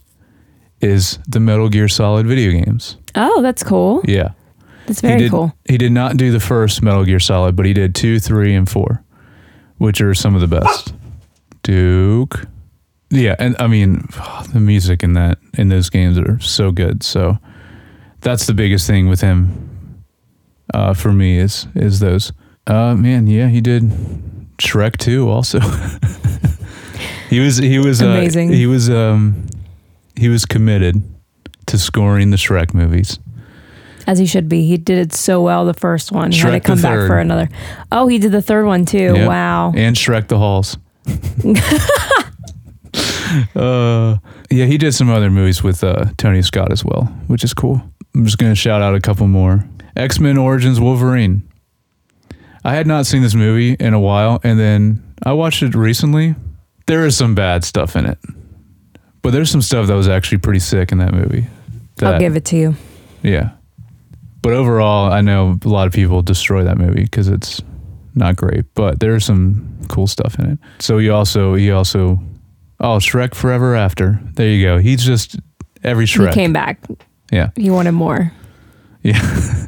is the Metal Gear Solid video games. Oh, that's cool. Yeah. That's very he did, cool. He did not do the first Metal Gear Solid, but he did two, three, and four, which are some of the best. Duke. Yeah, and I mean, oh, the music in that in those games are so good. So that's the biggest thing with him uh, for me is is those. Uh, man, yeah, he did Shrek two also. he was he was amazing. Uh, he was um he was committed to scoring the Shrek movies. As he should be. He did it so well the first one. He Shrek had to come back for another. Oh, he did the third one too. Yep. Wow. And Shrek the Halls. uh, yeah, he did some other movies with uh, Tony Scott as well, which is cool. I'm just going to shout out a couple more. X-Men Origins Wolverine. I had not seen this movie in a while, and then I watched it recently. There is some bad stuff in it, but there's some stuff that was actually pretty sick in that movie. That, I'll give it to you. Yeah. But overall, I know a lot of people destroy that movie because it's not great, but there's some cool stuff in it. So he also, he also, oh, Shrek Forever After. There you go. He's just every Shrek. He came back. Yeah. He wanted more. Yeah.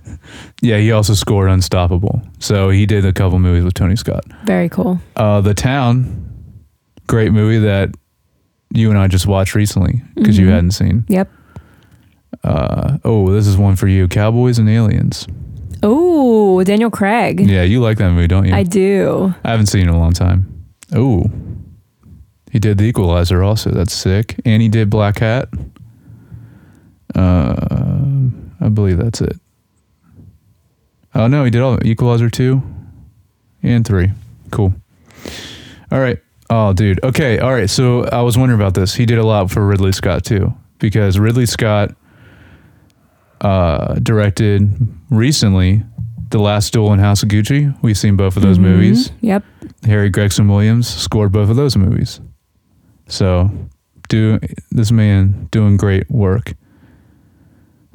Yeah, he also scored Unstoppable. So he did a couple movies with Tony Scott. Very cool. Uh, The Town, great movie that you and I just watched recently because mm-hmm. you hadn't seen. Yep. Uh, oh, this is one for you. Cowboys and Aliens. Oh, Daniel Craig. Yeah, you like that movie, don't you? I do. I haven't seen it in a long time. Oh, he did The Equalizer also. That's sick. And he did Black Hat. Uh, I believe that's it. Oh, no, he did all Equalizer two and three. Cool. All right. Oh, dude. Okay. All right. So I was wondering about this. He did a lot for Ridley Scott too, because Ridley Scott Uh, directed recently The Last Duel and House of Gucci. We've seen both of those mm-hmm. movies. Yep. Harry Gregson-Williams scored both of those movies. So, do this man doing great work.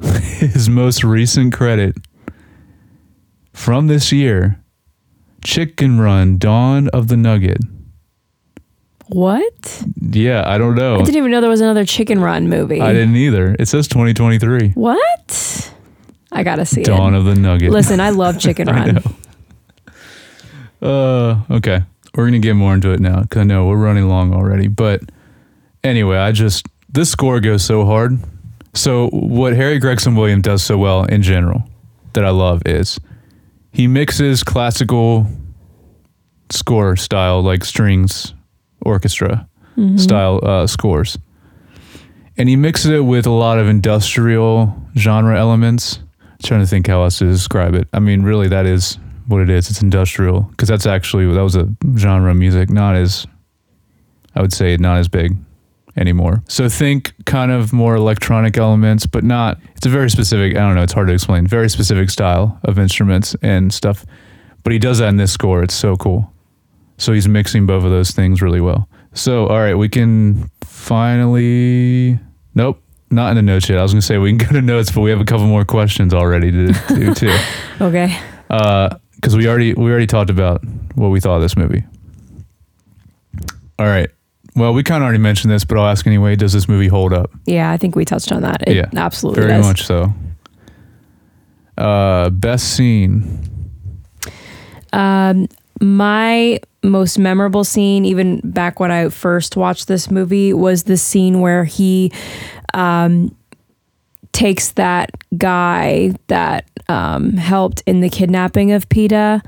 His most recent credit from this year, Chicken Run, Dawn of the Nugget. What? Yeah, I don't know. I didn't even know there was another Chicken Run movie. I didn't either. It says twenty twenty-three. What? I gotta see Dawn it. Dawn of the Nugget. Listen, I love Chicken Run. Uh, okay. We're gonna get more into it now because I know we're running long already. But anyway, I just this score goes so hard. So what Harry Gregson-Williams does so well in general that I love is he mixes classical score style like strings. Orchestra mm-hmm. style uh, scores, and he mixes it with a lot of industrial genre elements. I'm trying to think how else to describe it. I mean, really, that is what it is. It's industrial because that's actually that was a genre of music, not as I would say, not as big anymore. So think kind of more electronic elements, but not. It's a very specific. I don't know. It's hard to explain. Very specific style of instruments and stuff. But he does that in this score. It's so cool. So he's mixing both of those things really well. So, all right, we can finally... Nope, not in the notes yet. I was going to say we can go to notes, but we have a couple more questions already to do, too. Okay. Because uh, we already we already talked about what we thought of this movie. All right. Well, we kind of already mentioned this, but I'll ask anyway, does this movie hold up? Yeah, I think we touched on that. It yeah, absolutely very does. Much so. Uh, best scene? Um... My most memorable scene, even back when I first watched this movie, was the scene where he um, takes that guy that um, helped in the kidnapping of PETA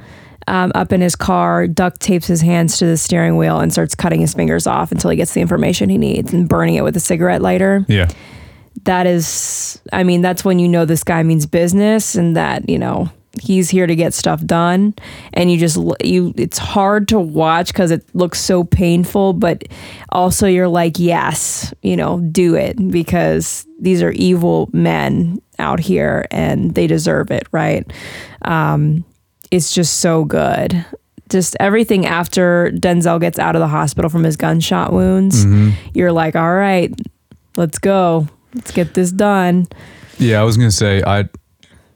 um, up in his car, duct tapes his hands to the steering wheel, and starts cutting his fingers off until he gets the information he needs and burning it with a cigarette lighter. Yeah. That is, I mean, that's when you know this guy means business and that, you know, he's here to get stuff done, and you just you it's hard to watch because it looks so painful, but also you're like, yes, you know, do it, because these are evil men out here and they deserve it, right? Um it's just so good. Just everything after Denzel gets out of the hospital from his gunshot wounds, mm-hmm. You're like, all right, let's go, let's get this done. Yeah, I was gonna say, I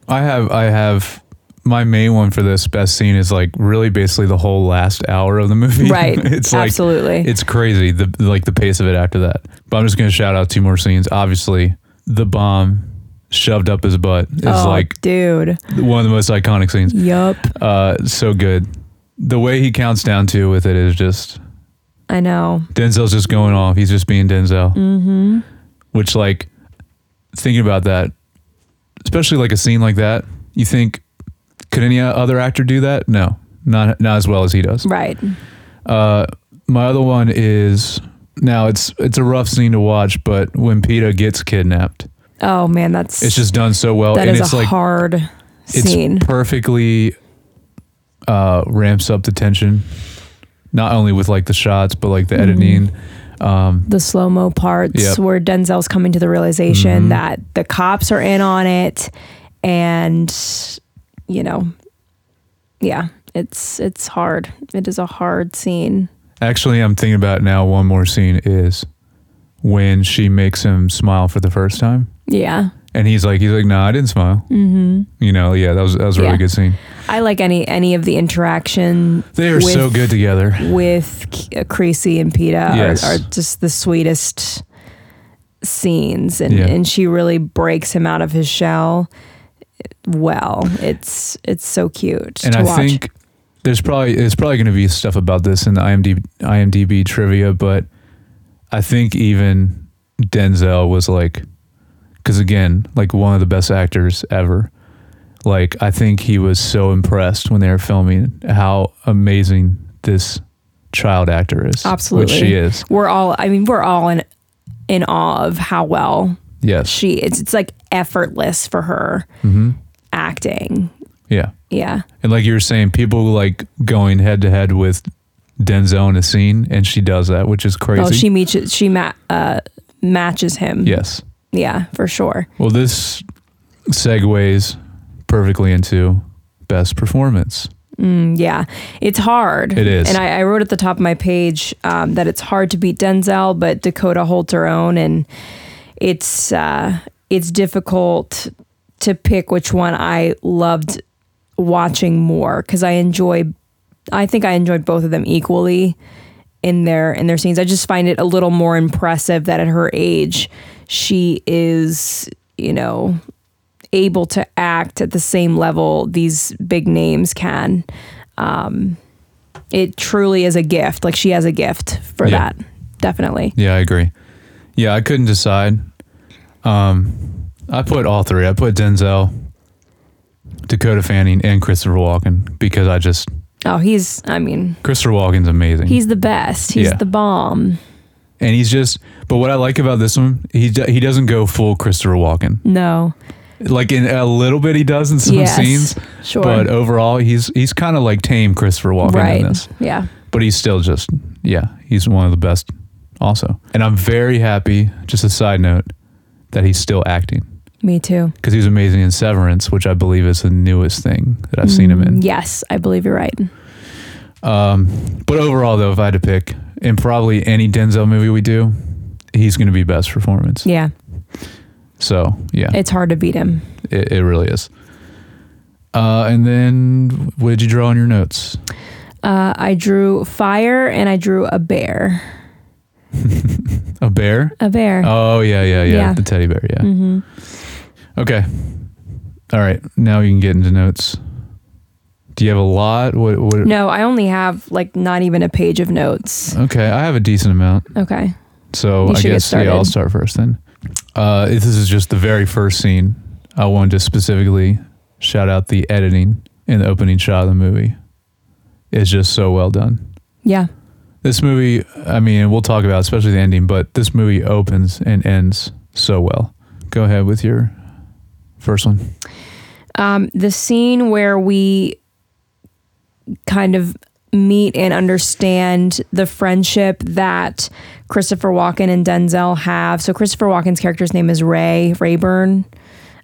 I have I have my main one for this best scene is like really basically the whole last hour of the movie. Right. It's like, absolutely. It's crazy, the like the pace of it after that. But I'm just gonna shout out two more scenes. Obviously, the bomb shoved up his butt is oh, like dude. One of the most iconic scenes. Yup. Uh so good. The way he counts down to with it is just I know. Denzel's just going off. He's just being Denzel. Mm-hmm. Which, like, thinking about that, especially like a scene like that, you think, could any other actor do that? No, not not as well as he does. Right. Uh, my other one is, now it's it's a rough scene to watch, but when PETA gets kidnapped. Oh man, that's it's just done so well. That and is it's a like, hard scene. It's perfectly uh, ramps up the tension, not only with like the shots, but like the mm-hmm. editing. Um, the slow-mo parts yep. where Denzel's coming to the realization mm-hmm. that the cops are in on it, and you know, yeah, it's it's hard. It is a hard scene. Actually, I'm thinking about now one more scene is when she makes him smile for the first time. Yeah. And he's like, he's like, no, nah, I didn't smile. Mm-hmm. You know, yeah, that was that was a really yeah. good scene. I like any any of the interaction. They are with, so good together. With Creasy and PETA yes. are, are just the sweetest scenes, and, yeah. and she really breaks him out of his shell. Well, it's it's so cute. And to I watch. think there's probably there's probably going to be stuff about this in the IMDb, IMDb trivia, but I think even Denzel was like. Because again, like one of the best actors ever. Like, I think he was so impressed when they were filming how amazing this child actor is. Absolutely. Which she is. We're all, I mean, we're all in in awe of how well yes. she is. It's, it's like effortless for her mm-hmm. acting. Yeah. Yeah. And like you were saying, people like going head to head with Denzel in a scene, and she does that, which is crazy. Oh, she, meets, she ma- uh, matches him. Yes. Yeah, for sure. Well, this segues perfectly into best performance. Mm, yeah, it's hard. It is. And I, I wrote at the top of my page um, that it's hard to beat Denzel, but Dakota holds her own, and it's uh, it's difficult to pick which one I loved watching more, because I enjoy, I think I enjoyed both of them equally in their in their scenes. I just find it a little more impressive that at her age, she is, you know, able to act at the same level these big names can. Um, it truly is a gift. Like, she has a gift for yeah. that. Definitely. Yeah, I agree. Yeah, I couldn't decide. Um, I put all three. I put Denzel, Dakota Fanning, and Christopher Walken because I just... Oh, he's, I mean... Christopher Walken's amazing. He's the best. He's yeah. the bomb. And he's just, but what I like about this one, he he doesn't go full Christopher Walken. No, like in a little bit he does in some yes, scenes, sure. But overall he's he's kind of like tame Christopher Walken right. in this. Yeah, but he's still just yeah, he's one of the best also. And I'm very happy. Just a side note that he's still acting. Me too. Because he was amazing in Severance, which I believe is the newest thing that I've mm, seen him in. Yes, I believe you're right. Um, but overall though, if I had to pick. In probably any Denzel movie we do, he's going to be best performance. Yeah. So, yeah. It's hard to beat him. It, it really is. Uh, and then, what did you draw in your notes? Uh, I drew fire and I drew a bear. A bear? A bear. Oh, yeah, yeah, yeah. yeah. The teddy bear, yeah. Mm-hmm. Okay. All right. Now you can get into notes. Do you have a lot? What, what? No, I only have like not even a page of notes. Okay, I have a decent amount. Okay. So I guess yeah, I'll start first then. Uh, this is just the very first scene. I wanted to specifically shout out the editing in the opening shot of the movie. It's just so well done. Yeah. This movie, I mean, we'll talk about it, especially the ending, but this movie opens and ends so well. Go ahead with your first one. Um, the scene where we kind of meet and understand the friendship that Christopher Walken and Denzel have. So Christopher Walken's character's name is Ray, Rayburn.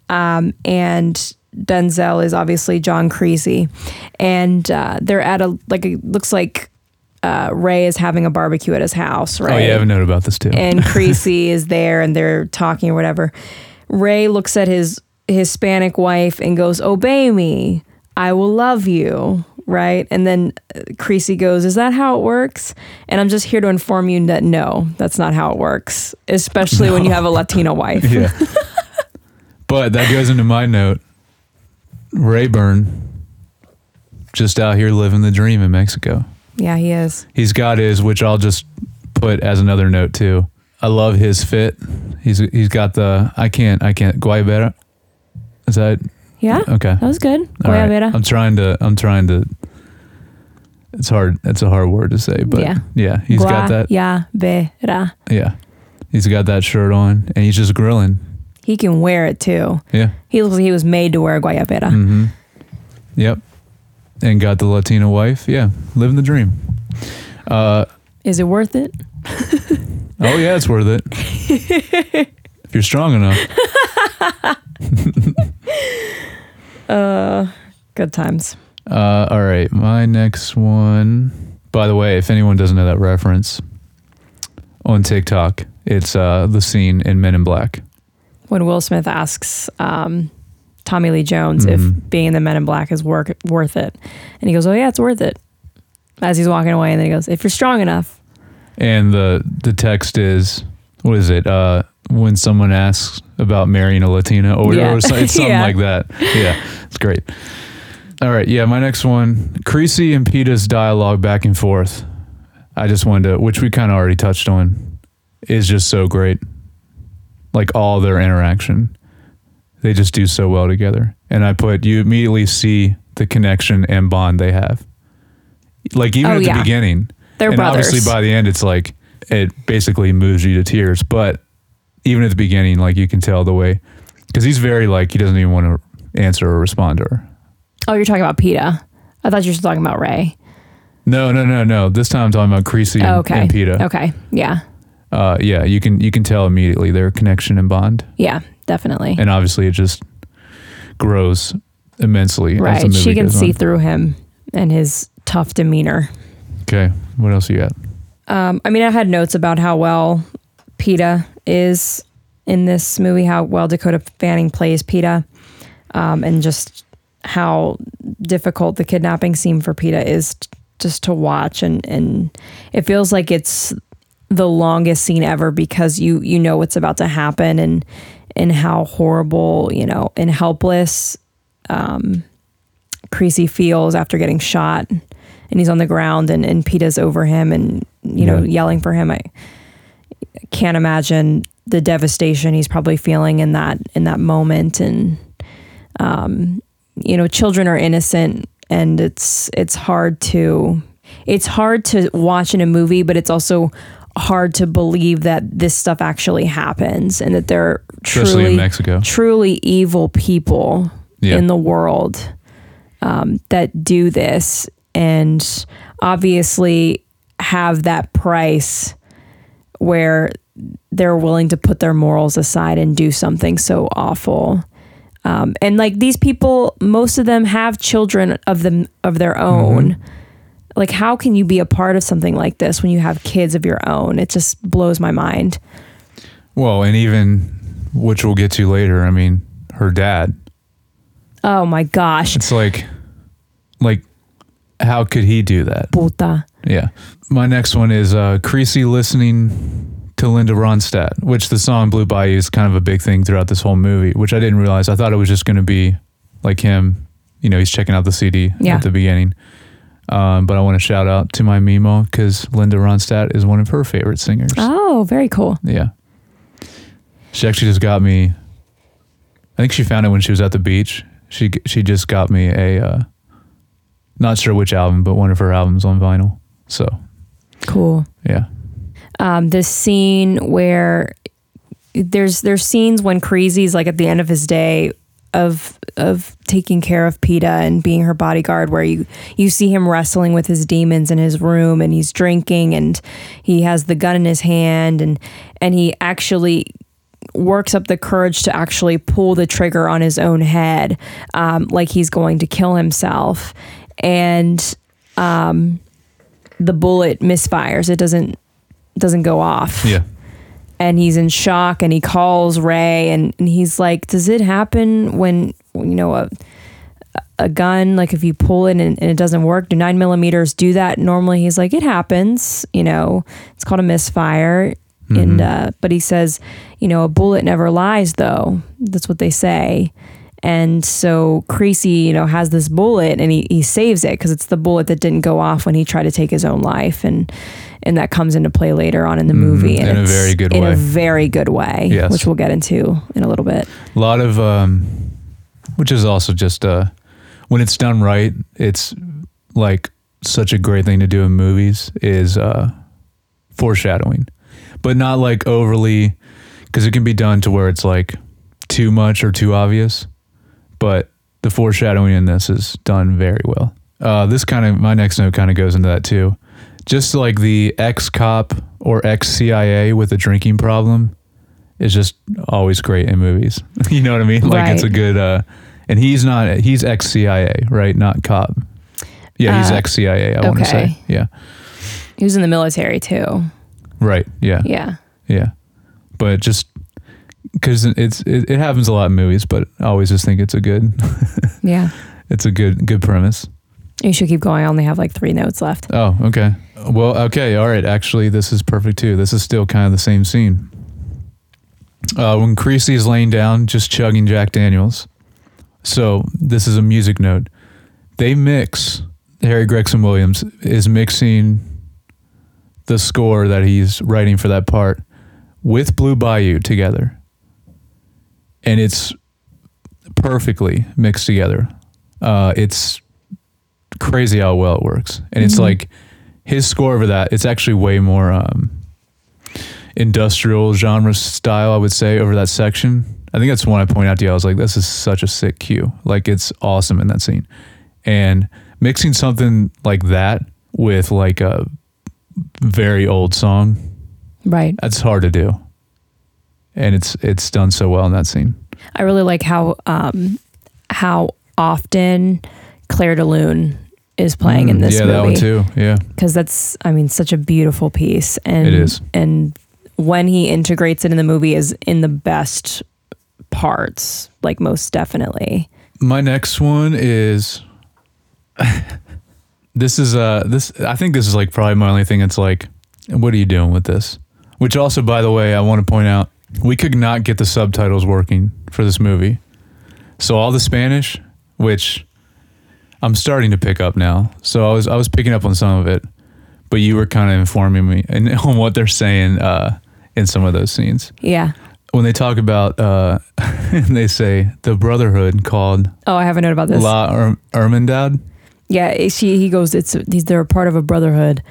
Um, and Denzel is obviously John Creasy. And uh, they're at a, like, it looks like uh, Ray is having a barbecue at his house, right? Oh, yeah, I've known about this too. And Creasy is there and they're talking or whatever. Ray looks at his Hispanic wife and goes, "Obey me, I will love you." Right? And then Creasy goes, "Is that how it works?" And I'm just here to inform you that no, that's not how it works, especially no. when you have a Latino wife. Yeah. But that goes into my note. Rayburn, just out here living the dream in Mexico. Yeah, he is. He's got his, which I'll just put as another note too. I love his fit. He's he's got the, I can't, I can't, guayabera. Is that? Yeah. Okay. That was good. Guayabera. Right. I'm trying to, I'm trying to, it's hard, it's a hard word to say, but yeah, yeah he's Gua, got that. Yeah, Guayabera. Yeah. He's got that shirt on and he's just grilling. He can wear it too. Yeah. He looks like he was made to wear guayabera. Mm-hmm. Yep. And got the Latina wife. Yeah. Living the dream. Uh, Is it worth it? Oh yeah, it's worth it. If you're strong enough. Uh, good times. Uh, all right. My next one, by the way, if anyone doesn't know that reference on TikTok, it's, uh, the scene in Men in Black. When Will Smith asks, um, Tommy Lee Jones, mm-hmm. if being in the Men in Black is work worth it. And he goes, "Oh yeah, it's worth it." As he's walking away. And then he goes, "If you're strong enough." And the, the text is, what is it? Uh, when someone asks about marrying a Latina or, yeah. or something, something yeah. like that. Yeah, it's great. All right, yeah, my next one. Creasy and PETA's dialogue back and forth. I just wanted to, which we kind of already touched on, is just so great. Like all their interaction. They just do so well together. And I put, you immediately see the connection and bond they have. Like even oh, at yeah. the beginning. They're and brothers. Obviously by the end, it's like, it basically moves you to tears. But even at the beginning, like you can tell the way, because he's very like, he doesn't even want to answer or respond to her. Oh, you're talking about PETA. I thought you were still talking about Ray. No, no, no, no. This time I'm talking about Creasy and, oh, okay. and PETA. Okay. Yeah. Uh, yeah. You can, you can tell immediately their connection and bond. Yeah, definitely. And obviously it just grows immensely. Right. As the movie she can goes see on. Through him and his tough demeanor. Okay. What else you got? Um, I mean, I had notes about how well PETA is in this movie, how well Dakota Fanning plays PETA, um, and just how difficult the kidnapping scene for PETA is t- just to watch. And, and it feels like it's the longest scene ever because you, you know what's about to happen and, and how horrible, you know, and helpless um, Creasy feels after getting shot and he's on the ground and, and PETA's over him and, you know, yeah. yelling for him. I, can't imagine the devastation he's probably feeling in that in that moment. And um you know, children are innocent and it's it's hard to it's hard to watch in a movie, but it's also hard to believe that this stuff actually happens and that there are truly in Mexico. truly evil people yeah. in the world um that do this and obviously have that price where they're willing to put their morals aside and do something so awful. Um, and like these people, most of them have children of them of their own. Mm-hmm. Like how can you be a part of something like this when you have kids of your own? It just blows my mind. Well, and even, which we'll get to later, I mean, her dad. Oh my gosh. It's like, like how could he do that? Puta. Yeah. My next one is uh, Creasy listening to Linda Ronstadt, which the song Blue Bayou is kind of a big thing throughout this whole movie, which I didn't realize. I thought it was just going to be like him, you know, he's checking out the C D yeah. at the beginning. Um, but I want to shout out to my Mimo because Linda Ronstadt is one of her favorite singers. Oh, very cool. Yeah. She actually just got me, I think she found it when she was at the beach. She, she just got me a, uh, not sure which album, but one of her albums on vinyl. So cool. Yeah. Um, this scene where there's there's scenes when Creasy's like at the end of his day of of taking care of PETA and being her bodyguard, where you, you see him wrestling with his demons in his room, and he's drinking, and he has the gun in his hand, and and he actually works up the courage to actually pull the trigger on his own head, um, like he's going to kill himself. And um, the bullet misfires. It doesn't doesn't go off. Yeah. And he's in shock, and he calls Ray, and, and he's like, does it happen when, you know, a a gun, like if you pull it and, and it doesn't work, do nine millimeters do that normally? He's like, it happens, you know, it's called a misfire. Mm-hmm. And uh, but he says, you know, a bullet never lies, though. That's what they say. And so Creasy, you know, has this bullet, and he, he saves it because it's the bullet that didn't go off when he tried to take his own life. And and that comes into play later on in the movie. Mm, and in it's a very good in way. In a very good way, yes. Which we'll get into in a little bit. A lot of, um, which is also just, uh, when it's done right, it's like such a great thing to do in movies is uh, foreshadowing. But not like overly, because it can be done to where it's like too much or too obvious. But the foreshadowing in this is done very well. Uh, this kind of, my next note kind of goes into that too. Just like the ex-cop or ex-C I A with a drinking problem is just always great in movies. You know what I mean? Like right. It's a good, uh, and he's not, he's ex-C I A, right? Not cop. Yeah, he's uh, ex-C I A, I okay. want to say. Yeah. He was in the military too. Right, yeah. Yeah. Yeah. But just, because it's it, it happens a lot in movies, but I always just think it's a good yeah it's a good good premise. You should keep going. I only have like three notes left. Oh, okay. Well, okay, all right. Actually, this is perfect too. This is still kind of the same scene. Uh, when Creasy's laying down, just chugging Jack Daniels. So this is a music note. They mix, Harry Gregson-Williams is mixing the score that he's writing for that part with Blue Bayou together. And it's perfectly mixed together. Uh, it's crazy how well it works. And mm-hmm. it's like his score over that, it's actually way more um, industrial genre style, I would say, over that section. I think that's one I pointed out to you. I was like, this is such a sick cue. Like, it's awesome in that scene. And mixing something like that with like a very old song, right? That's hard to do. And it's it's done so well in that scene. I really like how um, how often Claire de Lune is playing mm, in this yeah, movie. Yeah, that one too. Yeah, because that's I mean such a beautiful piece. And it is. And when he integrates it in the movie is in the best parts, like most definitely. My next one is this is uh this I think this is like probably my only thing. It's like, what are you doing with this? Which also, by the way, I want to point out. We could not get the subtitles working for this movie. So all the Spanish, which I'm starting to pick up now. So I was I was picking up on some of it, but you were kind of informing me and, on what they're saying uh, in some of those scenes. Yeah. When they talk about, uh, they say, the brotherhood called... Oh, I have a note about this. La Hermandad? Yeah, she, he goes, It's they're a part of a brotherhood,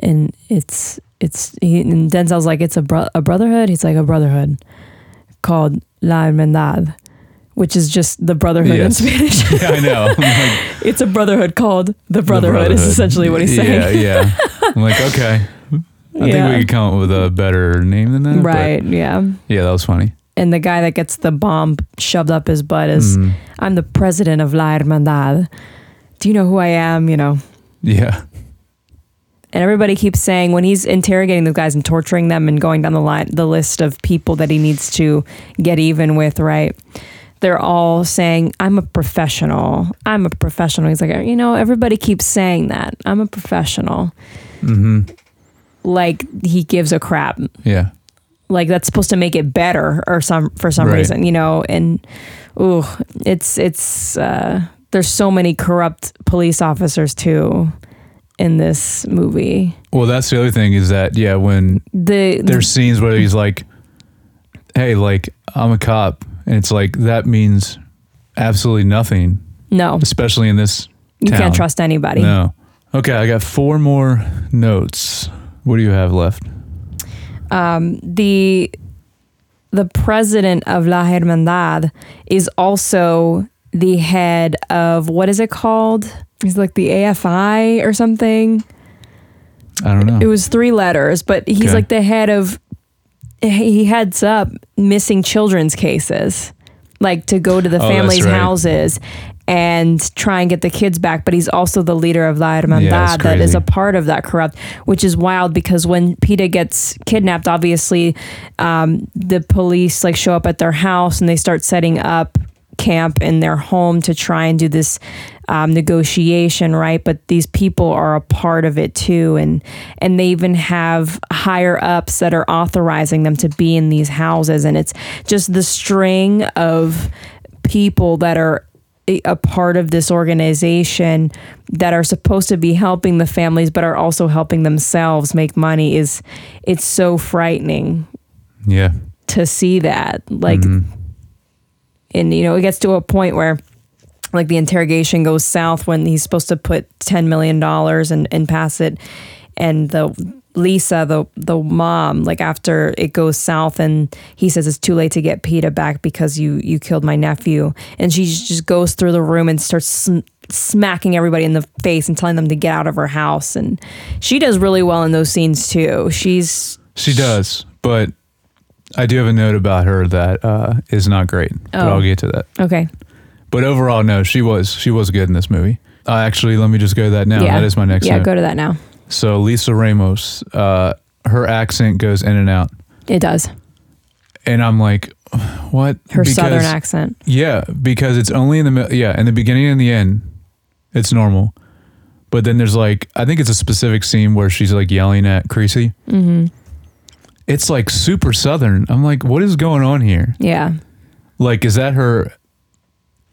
and it's... It's he, and Denzel's like, it's a bro- a brotherhood. He's like, a brotherhood called La Hermandad, which is just the brotherhood yes. in Spanish. Yeah, I know. Like, it's a brotherhood called the brotherhood, the brotherhood is essentially what he's saying. Yeah, yeah. I'm like, okay. I yeah. think we could come up with a better name than that. Right, yeah. Yeah, that was funny. And the guy that gets the bomb shoved up his butt is, mm. I'm the president of La Hermandad. Do you know who I am? You know. Yeah. And everybody keeps saying when he's interrogating those guys and torturing them and going down the line, the list of people that he needs to get even with, right? They're all saying, I'm a professional. I'm a professional. He's like, you know, everybody keeps saying that. I'm a professional. Mm-hmm. Like he gives a crap. Yeah. Like that's supposed to make it better or some for some right. reason, you know, and ooh, it's, it's, uh, there's so many corrupt police officers too. In this movie. Well, that's the other thing is that, yeah, when the, there's the, scenes where he's like, hey, like, I'm a cop. And it's like, that means absolutely nothing. No. Especially in this town. You can't trust anybody. No. Okay, I got four more notes. What do you have left? Um, the the president of La Hermandad is also the head of, what is it called? It's like the A F I or something. I don't know. It was three letters, but he's okay. like the head of, he heads up missing children's cases, like to go to the oh, families' right. houses and try and get the kids back. But he's also the leader of La Hermandad yeah, that is a part of that corrupt, which is wild because when PETA gets kidnapped, obviously um, the police like show up at their house and they start setting up camp in their home to try and do this um, negotiation, right? But these people are a part of it too, and and they even have higher ups that are authorizing them to be in these houses, and it's just the string of people that are a part of this organization that are supposed to be helping the families but are also helping themselves make money. Is it's so frightening yeah to see that, like mm-hmm. And, you know, it gets to a point where, like, the interrogation goes south when he's supposed to put ten million dollars and, and pass it. And the Lisa, the the mom, like, after it goes south and he says, it's too late to get PETA back because you, you killed my nephew. And she just goes through the room and starts sm- smacking everybody in the face and telling them to get out of her house. And she does really well in those scenes, too. She's... She does, but... I do have a note about her that uh, is not great, but oh. I'll get to that. Okay. But overall, no, she was she was good in this movie. Uh, actually, let me just go to that now. Yeah. That is my next yeah, note. Yeah, go to that now. So Lisa Ramos, uh, her accent goes in and out. It does. And I'm like, what? Her because, southern accent. Yeah, because it's only in the yeah in the beginning and the end, it's normal. But then there's like, I think it's a specific scene where she's like yelling at Creasy. Mm-hmm. It's like super Southern. I'm like, what is going on here? Yeah. Like, is that her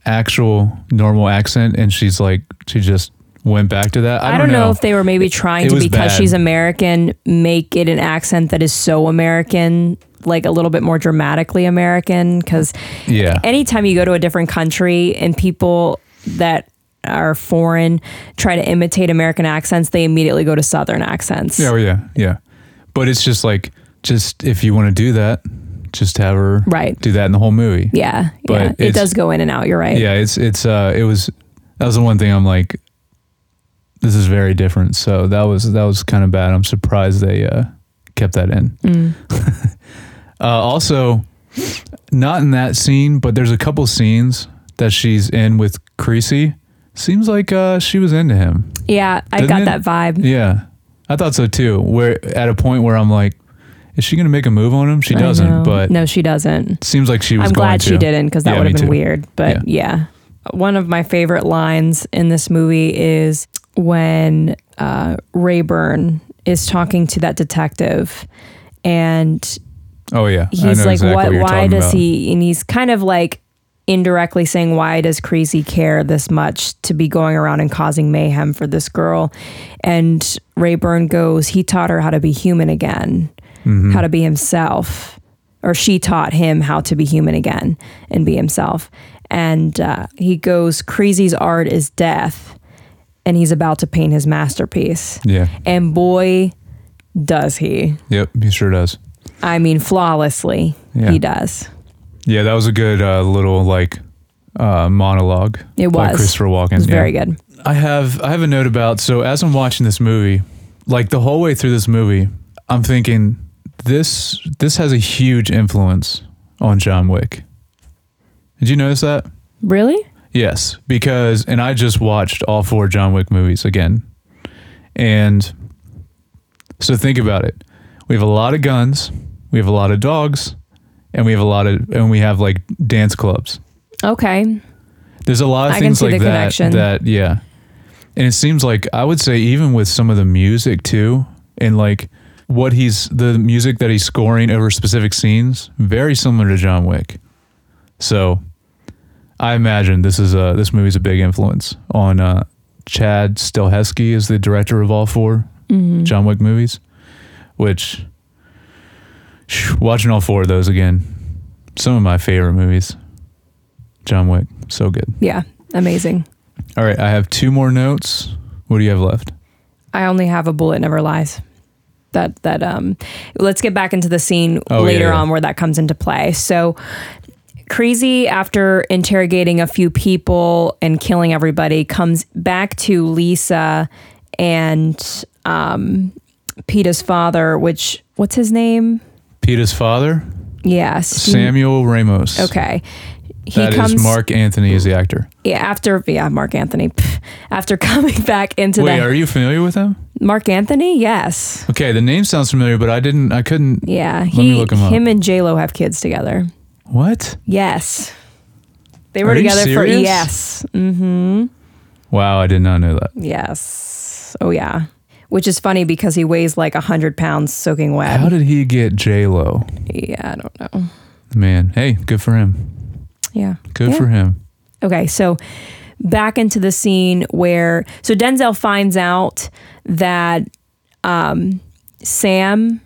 actual normal accent? And she's like, she just went back to that. I, I don't, don't know. know if they were maybe trying it, to, it because bad. she's American, make it an accent that is so American, like a little bit more dramatically American. Because yeah. anytime you go to a different country and people that are foreign try to imitate American accents, they immediately go to Southern accents. Yeah, yeah, yeah. But it's just like, just if you want to do that, just have her right. do that in the whole movie. Yeah, but yeah. It does go in and out. You're right. Yeah, it's it's uh, it was that was the one thing I'm like, this is very different. So that was that was kind of bad. I'm surprised they uh, kept that in. Mm. uh, also, not in that scene, but there's a couple scenes that she's in with Creasy. Seems like uh, she was into him. Yeah, I Doesn't got it? that vibe. Yeah, I thought so too. Where at a point where I'm like, is she going to make a move on him? She doesn't, but... No, she doesn't. Seems like she was I'm going glad to. She didn't, because that yeah, would have been too. weird. But yeah. yeah. One of my favorite lines in this movie is when uh, Rayburn is talking to that detective. And... Oh, yeah. He's like, exactly what, what why does about. he... And he's kind of like indirectly saying, why does Creasy care this much to be going around and causing mayhem for this girl? And Rayburn goes, he taught her how to be human again. Mm-hmm. How to be himself, or she taught him how to be human again and be himself. And uh, he goes, Creasy's art is death, and he's about to paint his masterpiece. Yeah. And boy, does he. Yep, he sure does. I mean, flawlessly, yeah. he does. Yeah, that was a good uh, little like uh, monologue. It was. By Christopher Walken. It was yeah. very good. I have, I have a note about, so as I'm watching this movie, like the whole way through this movie, I'm thinking... This this has a huge influence on John Wick. Did you notice that? Really? Yes, because, and I just watched all four John Wick movies again. And so think about it. We have a lot of guns, we have a lot of dogs, and we have a lot of, and we have like dance clubs. Okay. There's a lot of I things like that. Connection. That, yeah. And it seems like, I would say even with some of the music too, and like, what he's, the music that he's scoring over specific scenes, very similar to John Wick. So I imagine this is a, this movie's a big influence on uh, Chad Stahelski is the director of all four mm-hmm. John Wick movies, which watching all four of those again, some of my favorite movies, John Wick, so good. Yeah. Amazing. All right. I have two more notes. What do you have left? I only have a bullet never lies. that that um let's get back into the scene oh, later yeah, yeah. on where that comes into play. So Creasy, after interrogating a few people and killing everybody, comes back to Lisa and um Peta's father, which what's his name? Peta's father? Yes. Samuel he, Ramos. Okay. He that comes, is Mark Anthony is the actor. Yeah, after yeah, Mark Anthony. Pff, after coming back into Wait, the Wait, are you familiar with him? Mark Anthony? Yes. Okay, the name sounds familiar, but I didn't I couldn't Yeah, he, let me look him up. Him and J Lo have kids together. What? Yes. They were are together for yes. Mm-hmm. Wow, I did not know that. Yes. Oh yeah. Which is funny because he weighs like one hundred pounds soaking wet. How did he get J Lo? Yeah, I don't know. Man, hey, good for him. Yeah. Good yeah. for him. Okay, so back into the scene where... So Denzel finds out that um, Sam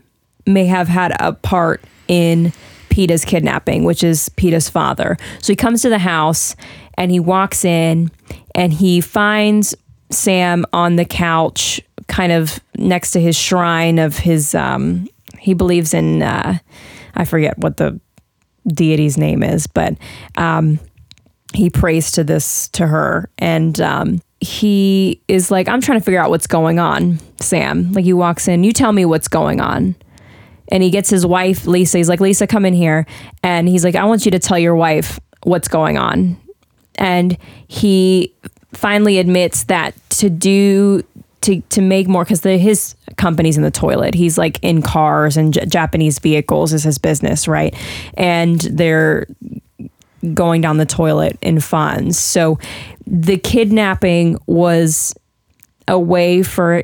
may have had a part in Peta's kidnapping, which is Peta's father. So he comes to the house and he walks in and he finds Sam on the couch... kind of next to his shrine of his, um, he believes in, uh, I forget what the deity's name is, but um, he prays to this, to her. And um, he is like, I'm trying to figure out what's going on, Sam. Like he walks in, you tell me what's going on. And he gets his wife, Lisa, he's like, Lisa, come in here. And he's like, I want you to tell your wife what's going on. And he finally admits that to do To, to make more, because his company's in the toilet. He's like in cars and J- Japanese vehicles is his business, right? And they're going down the toilet in funds. So the kidnapping was a way for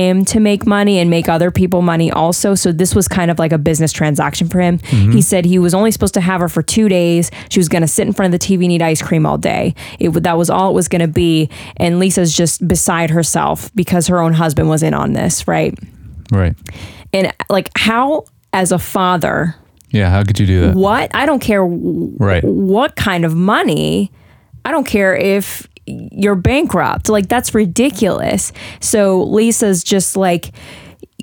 him to make money and make other people money also. So this was kind of like a business transaction for him. Mm-hmm. He said he was only supposed to have her for two days. She was going to sit in front of the T V and eat ice cream all day. It that was all it was going to be. And Lisa's just beside herself because her own husband was in on this, right? Right. And like how, as a father... Yeah, how could you do that? What? I don't care right. what kind of money. I don't care if... you're bankrupt. Like, that's ridiculous. So Lisa's just like,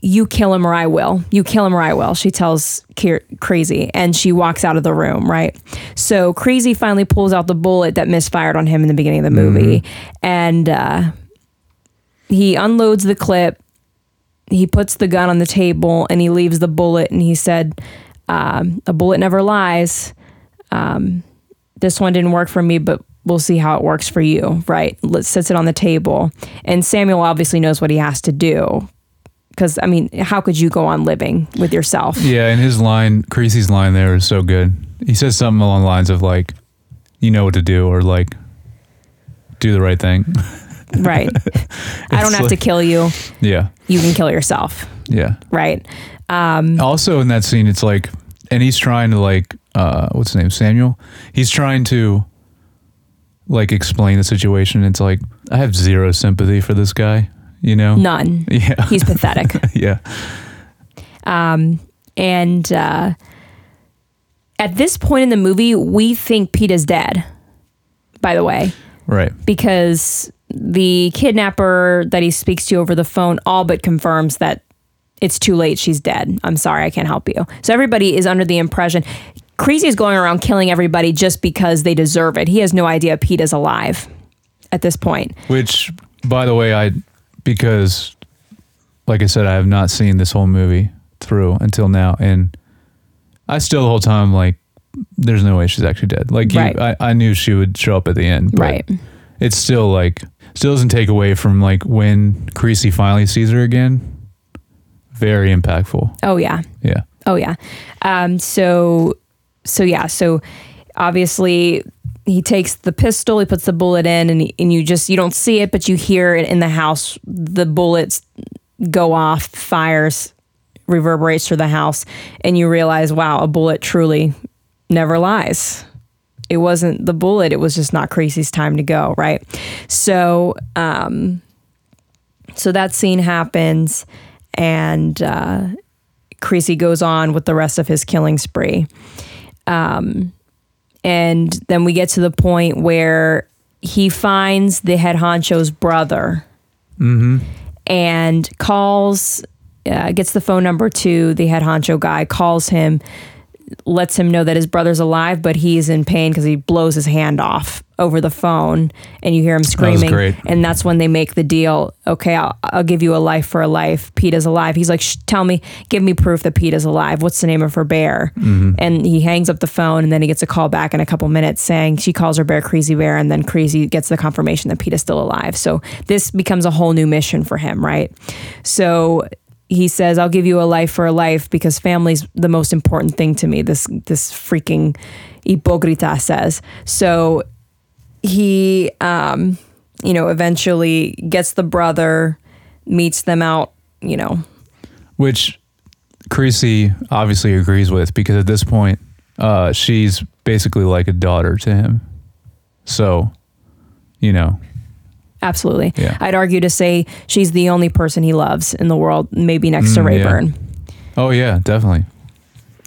you kill him or I will. You kill him or I will. She tells Creasy and she walks out of the room, right? So Creasy finally pulls out the bullet that misfired on him in the beginning of the movie. Mm-hmm. And uh, he unloads the clip. He puts the gun on the table and he leaves the bullet. And he said, um, a bullet never lies. Um, this one didn't work for me, but we'll see how it works for you, right? Let's sits it on the table. And Samuel obviously knows what he has to do. Because, I mean, how could you go on living with yourself? Yeah, and his line, Creasy's line there is so good. He says something along the lines of, like, you know what to do, or, like, do the right thing. Right. I don't have like, to kill you. Yeah. You can kill yourself. Yeah. Right. Um, also in that scene, it's like, and he's trying to, like, uh, what's his name, Samuel? He's trying to... like explain the situation. It's like, I have zero sympathy for this guy, you know? None. Yeah. He's pathetic. Yeah. Um, and uh, at this point in the movie, we think Peta's dead, by the way. Right. Because the kidnapper that he speaks to over the phone all but confirms that it's too late. She's dead. I'm sorry. I can't help you. So everybody is under the impression... Creasy is going around killing everybody just because they deserve it. He has no idea Peta's alive at this point. Which, by the way, I because, like I said, I have not seen this whole movie through until now. And I still the whole time, like, there's no way she's actually dead. Like, you, right. I, I knew she would show up at the end. But right. It's still, like, still doesn't take away from, like, when Creasy finally sees her again. Very impactful. Oh, yeah. Yeah. Oh, yeah. Um, so... So yeah, so obviously he takes the pistol, he puts the bullet in, and he, and you just you don't see it, but you hear it in the house. The bullets go off, fires reverberates through the house, and you realize, wow, a bullet truly never lies. It wasn't the bullet; it was just not Creasy's time to go, right? So, um, so that scene happens, and uh, Creasy goes on with the rest of his killing spree. Um, and then we get to the point where he finds the head honcho's brother mm-hmm. and calls uh, gets the phone number to the head honcho guy, calls him, lets him know that his brother's alive, but he's in pain because he blows his hand off over the phone, and you hear him screaming. That was great. And that's when they make the deal. Okay, I'll, I'll give you a life for a life. Peta's alive. He's like, Shh, tell me, give me proof that Peta's alive. What's the name of her bear? Mm-hmm. And he hangs up the phone, and then he gets a call back in a couple minutes saying she calls her bear Crazy Bear, and then Crazy gets the confirmation that Peta's still alive. So this becomes a whole new mission for him, right? So he says, I'll give you a life for a life because family's the most important thing to me, this this freaking Hipócrita says. So he, um, you know, eventually gets the brother, meets them out, you know. Which Creasy obviously agrees with because at this point, uh, she's basically like a daughter to him. So, you know. Absolutely. Yeah. I'd argue to say she's the only person he loves in the world, maybe next mm, to Rayburn. Yeah. Oh, yeah, definitely.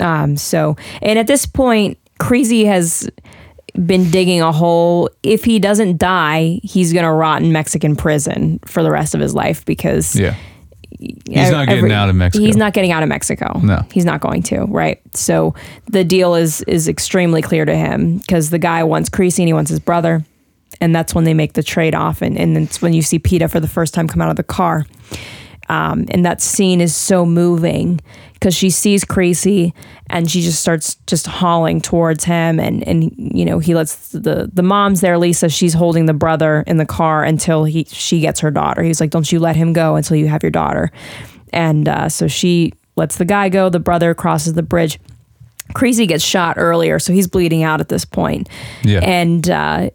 Um. So, and at this point, Creasy has been digging a hole. If he doesn't die, he's going to rot in Mexican prison for the rest of his life because... Yeah. He's not getting every, out of Mexico. He's not getting out of Mexico. No. He's not going to, right? So the deal is is extremely clear to him because the guy wants Creasy and he wants his brother. And that's when they make the trade-off. And, and it's when you see PETA for the first time come out of the car. Um, and that scene is so moving because she sees Creasy and she just starts just hauling towards him. And, and you know, he lets the, the mom's there, Lisa. She's holding the brother in the car until he she gets her daughter. He's like, don't you let him go until you have your daughter. And uh, so she lets the guy go. The brother crosses the bridge. Creasy gets shot earlier, so he's bleeding out at this point. Yeah. And... Uh,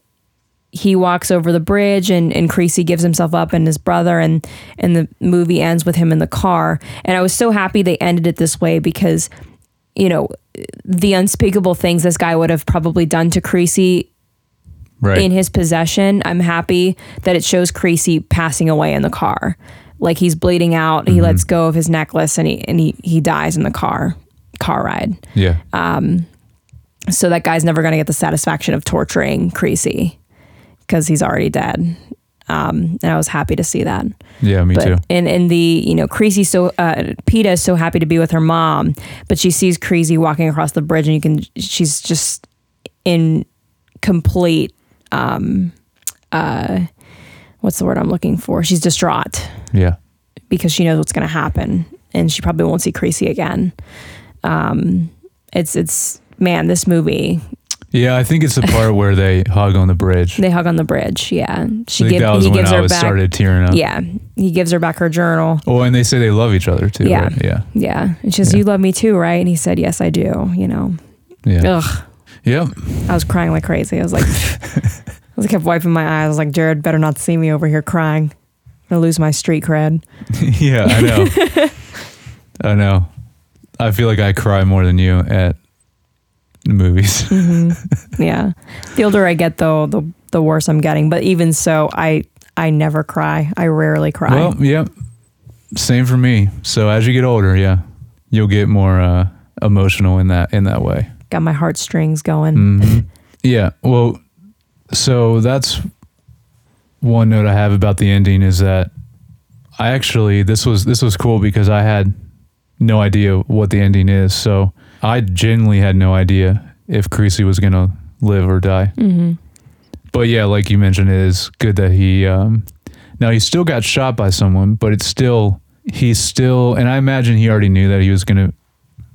he walks over the bridge and, and Creasy gives himself up and his brother and, and the movie ends with him in the car. And I was so happy they ended it this way because, you know, the unspeakable things this guy would have probably done to Creasy right. in his possession. I'm happy that it shows Creasy passing away in the car. Like he's bleeding out. Mm-hmm. He lets go of his necklace and he, and he, he dies in the car, car ride. Yeah. Um, so that guy's never going to get the satisfaction of torturing Creasy. Because he's already dead, um, and I was happy to see that. Yeah, me but, too. And and the you know, Creasy so uh, PETA is so happy to be with her mom, but she sees Creasy walking across the bridge, and you can she's just in complete um, uh, what's the word I'm looking for? She's distraught. Yeah, because she knows what's going to happen, and she probably won't see Creasy again. Um, it's it's man, this movie. Yeah, I think it's the part where they hug on the bridge. They hug on the bridge, yeah. She I think give, that was he when gives I her was back, started tearing up. Yeah, he gives her back her journal. Oh, and they say they love each other, too. Yeah, right? yeah. yeah. And she says, yeah. You love me, too, right? And he said, yes, I do, you know. Yeah. Ugh. Yep. I was crying like crazy. I was like, I kept wiping my eyes. I was like, Jared, better not see me over here crying. I'm going to lose my street cred. Yeah, I know. I know. I feel like I cry more than you at... the movies. Mm-hmm. Yeah. The older I get though, the the worse I'm getting. But even so, I I never cry. I rarely cry. Well, yeah. Same for me. So as you get older, yeah, you'll get more uh, emotional in that in that way. Got my heartstrings going. Mm-hmm. Yeah. Well, so that's one note I have about the ending is that I actually this was this was cool because I had no idea what the ending is. So I genuinely had no idea if Creasy was going to live or die. Mm-hmm. But yeah, like you mentioned, it is good that he... Um, now, he still got shot by someone, but it's still... He's still... And I imagine he already knew that he was going to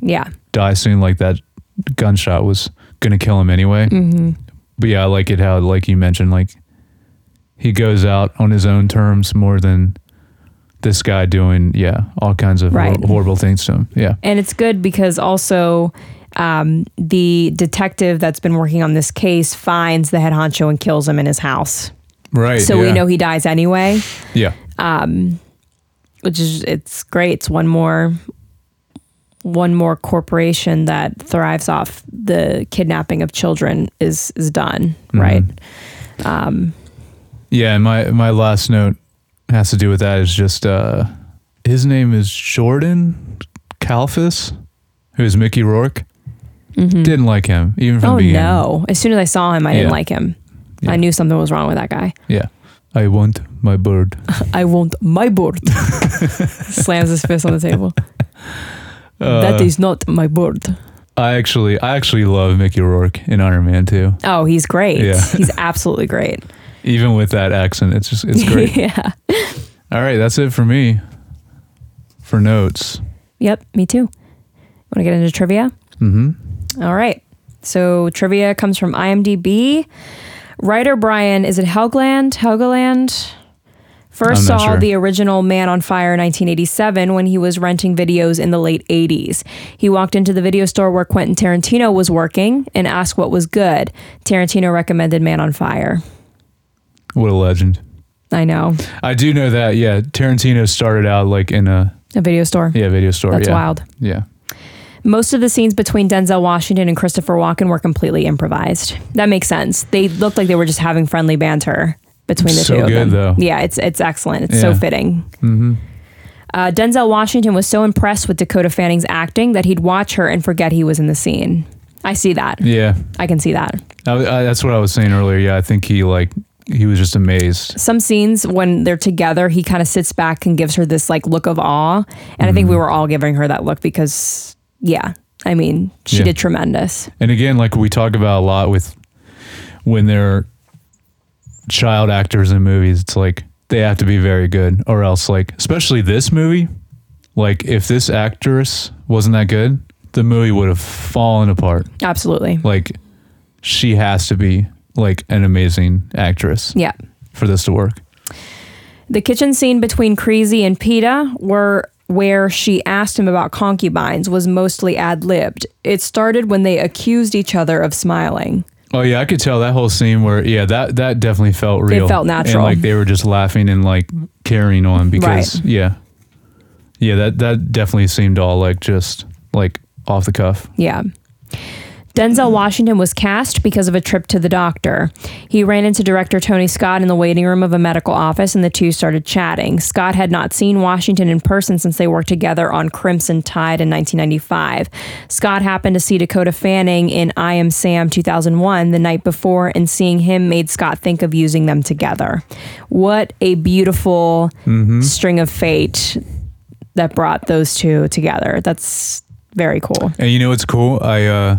yeah. die soon. Like that gunshot was going to kill him anyway. Mm-hmm. But yeah, I like it how, like you mentioned, like he goes out on his own terms more than... this guy doing, yeah, all kinds of right. hor- horrible things to him. Yeah. And it's good because also um, the detective that's been working on this case finds the head honcho and kills him in his house. Right. So yeah. we know he dies anyway. Yeah. Um, which is, it's great. It's one more, one more corporation that thrives off the kidnapping of children is, is done. Mm-hmm. Right. Um, yeah. My, my last note, has to do with that is just uh, his name is Jordan Kalfas, who is Mickey Rourke. Mm-hmm. Didn't like him even from oh, the beginning. Oh no! As soon as I saw him, I yeah. didn't like him. Yeah. I knew something was wrong with that guy. Yeah, I want my bird. I want my bird. Slams his fist on the table. Uh, that is not my bird. I actually, I actually love Mickey Rourke in Iron Man two. Oh, he's great. Yeah. He's absolutely great. Even with that accent, it's just, it's great. Yeah. All right, that's it for me. For notes. Yep, me too. Want to get into trivia? Mm-hmm. All right. So trivia comes from IMDb. Writer Brian, is it Helgeland? Helgeland? First saw sure. the original Man on Fire in nineteen eighty-seven when he was renting videos in the late eighties. He walked into the video store where Quentin Tarantino was working and asked what was good. Tarantino recommended Man on Fire. What a legend. I know. I do know that, yeah. Tarantino started out like in a... A video store. Yeah, video store. That's yeah. wild. Yeah. Most of the scenes between Denzel Washington and Christopher Walken were completely improvised. That makes sense. They looked like they were just having friendly banter between the so two of good, them. Though. Yeah, it's it's excellent. It's yeah. so fitting. Mm-hmm. Uh, Denzel Washington was so impressed with Dakota Fanning's acting that he'd watch her and forget he was in the scene. I see that. Yeah. I can see that. I, I, that's what I was saying earlier. Yeah, I think he like... He was just amazed. Some scenes when they're together, he kind of sits back and gives her this like look of awe. And mm-hmm. I think we were all giving her that look because, yeah, I mean, she yeah. did tremendous. And again, like we talk about a lot with when they're child actors in movies, it's like they have to be very good or else like, especially this movie, like if this actress wasn't that good, the movie would have fallen apart. Absolutely. Like she has to be like an amazing actress yeah. for this to work. The kitchen scene between Creasy and PETA were where she asked him about concubines was mostly ad-libbed. It started when they accused each other of smiling. Oh yeah, I could tell that whole scene where, yeah, that, that definitely felt real. It felt natural. And like they were just laughing and like carrying on because, right. yeah. Yeah, that, that definitely seemed all like just like off the cuff. Yeah. Denzel Washington was cast because of a trip to the doctor. He ran into director Tony Scott in the waiting room of a medical office and the two started chatting. Scott had not seen Washington in person since they worked together on Crimson Tide in nineteen ninety-five. Scott happened to see Dakota Fanning in I Am Sam two thousand one the night before, and seeing him made Scott think of using them together. What a beautiful mm-hmm. string of fate that brought those two together. That's very cool. And you know what's cool? I, uh...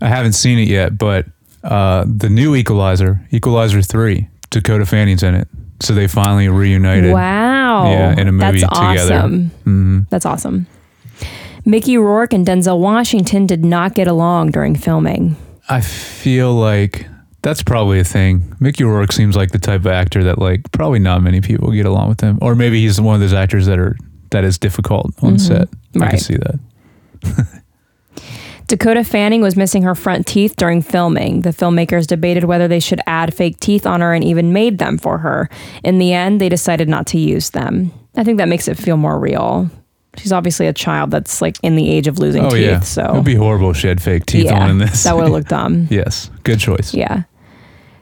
I haven't seen it yet, but uh, the new Equalizer, Equalizer three, Dakota Fanning's in it. So they finally reunited. Wow. Yeah, in a movie That's together. Awesome. Mm-hmm. That's awesome. Mickey Rourke and Denzel Washington did not get along during filming. I feel like that's probably a thing. Mickey Rourke seems like the type of actor that like probably not many people get along with him. Or maybe he's one of those actors that are that is difficult on mm-hmm. set. I right. can see that. Dakota Fanning was missing her front teeth during filming. The filmmakers debated whether they should add fake teeth on her and even made them for her. In the end, they decided not to use them. I think that makes it feel more real. She's obviously a child that's like in the age of losing oh, teeth. Yeah. So it would be horrible if she had fake teeth yeah, on in this. That would have looked dumb. Yes. Good choice. Yeah.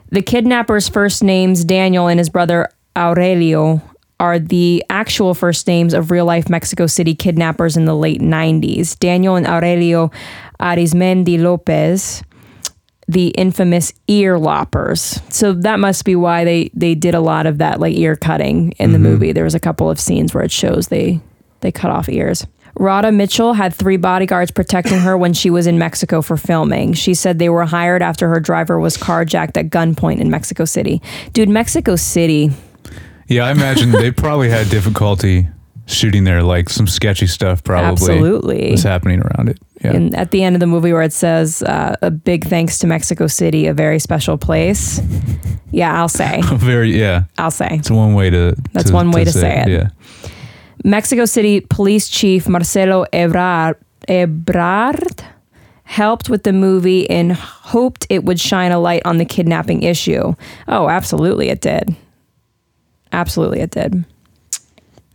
The kidnapper's first names, Daniel and his brother Aurelio, are the actual first names of real-life Mexico City kidnappers in the late nineties. Daniel and Aurelio Arizmendi Lopez, the infamous ear loppers. So that must be why they, they did a lot of that like ear cutting in mm-hmm. the movie. There was a couple of scenes where it shows they, they cut off ears. Rada Mitchell had three bodyguards protecting her when she was in Mexico for filming. She said they were hired after her driver was carjacked at gunpoint in Mexico City. Dude, Mexico City... Yeah, I imagine they probably had difficulty shooting there, like some sketchy stuff probably Absolutely. was happening around it. Yeah. And at the end of the movie where it says, uh, a big thanks to Mexico City, a very special place. Yeah, I'll say. very, yeah. I'll say. It's one way to That's to, one way to, to say, say it. it. Yeah. Mexico City Police Chief Marcelo Ebrard, Ebrard helped with the movie and hoped it would shine a light on the kidnapping issue. Oh, absolutely it did. Absolutely, it did.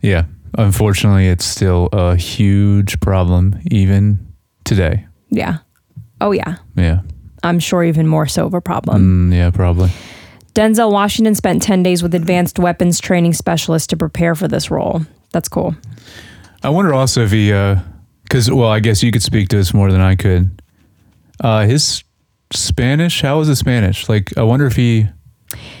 Yeah. Unfortunately, it's still a huge problem even today. Yeah. Oh, yeah. Yeah. I'm sure even more so of a problem. Mm, yeah, probably. Denzel Washington spent ten days with advanced weapons training specialists to prepare for this role. That's cool. I wonder also if he, because, uh, well, I guess you could speak to this more than I could. Uh, his Spanish, how is his Spanish? Like, I wonder if he...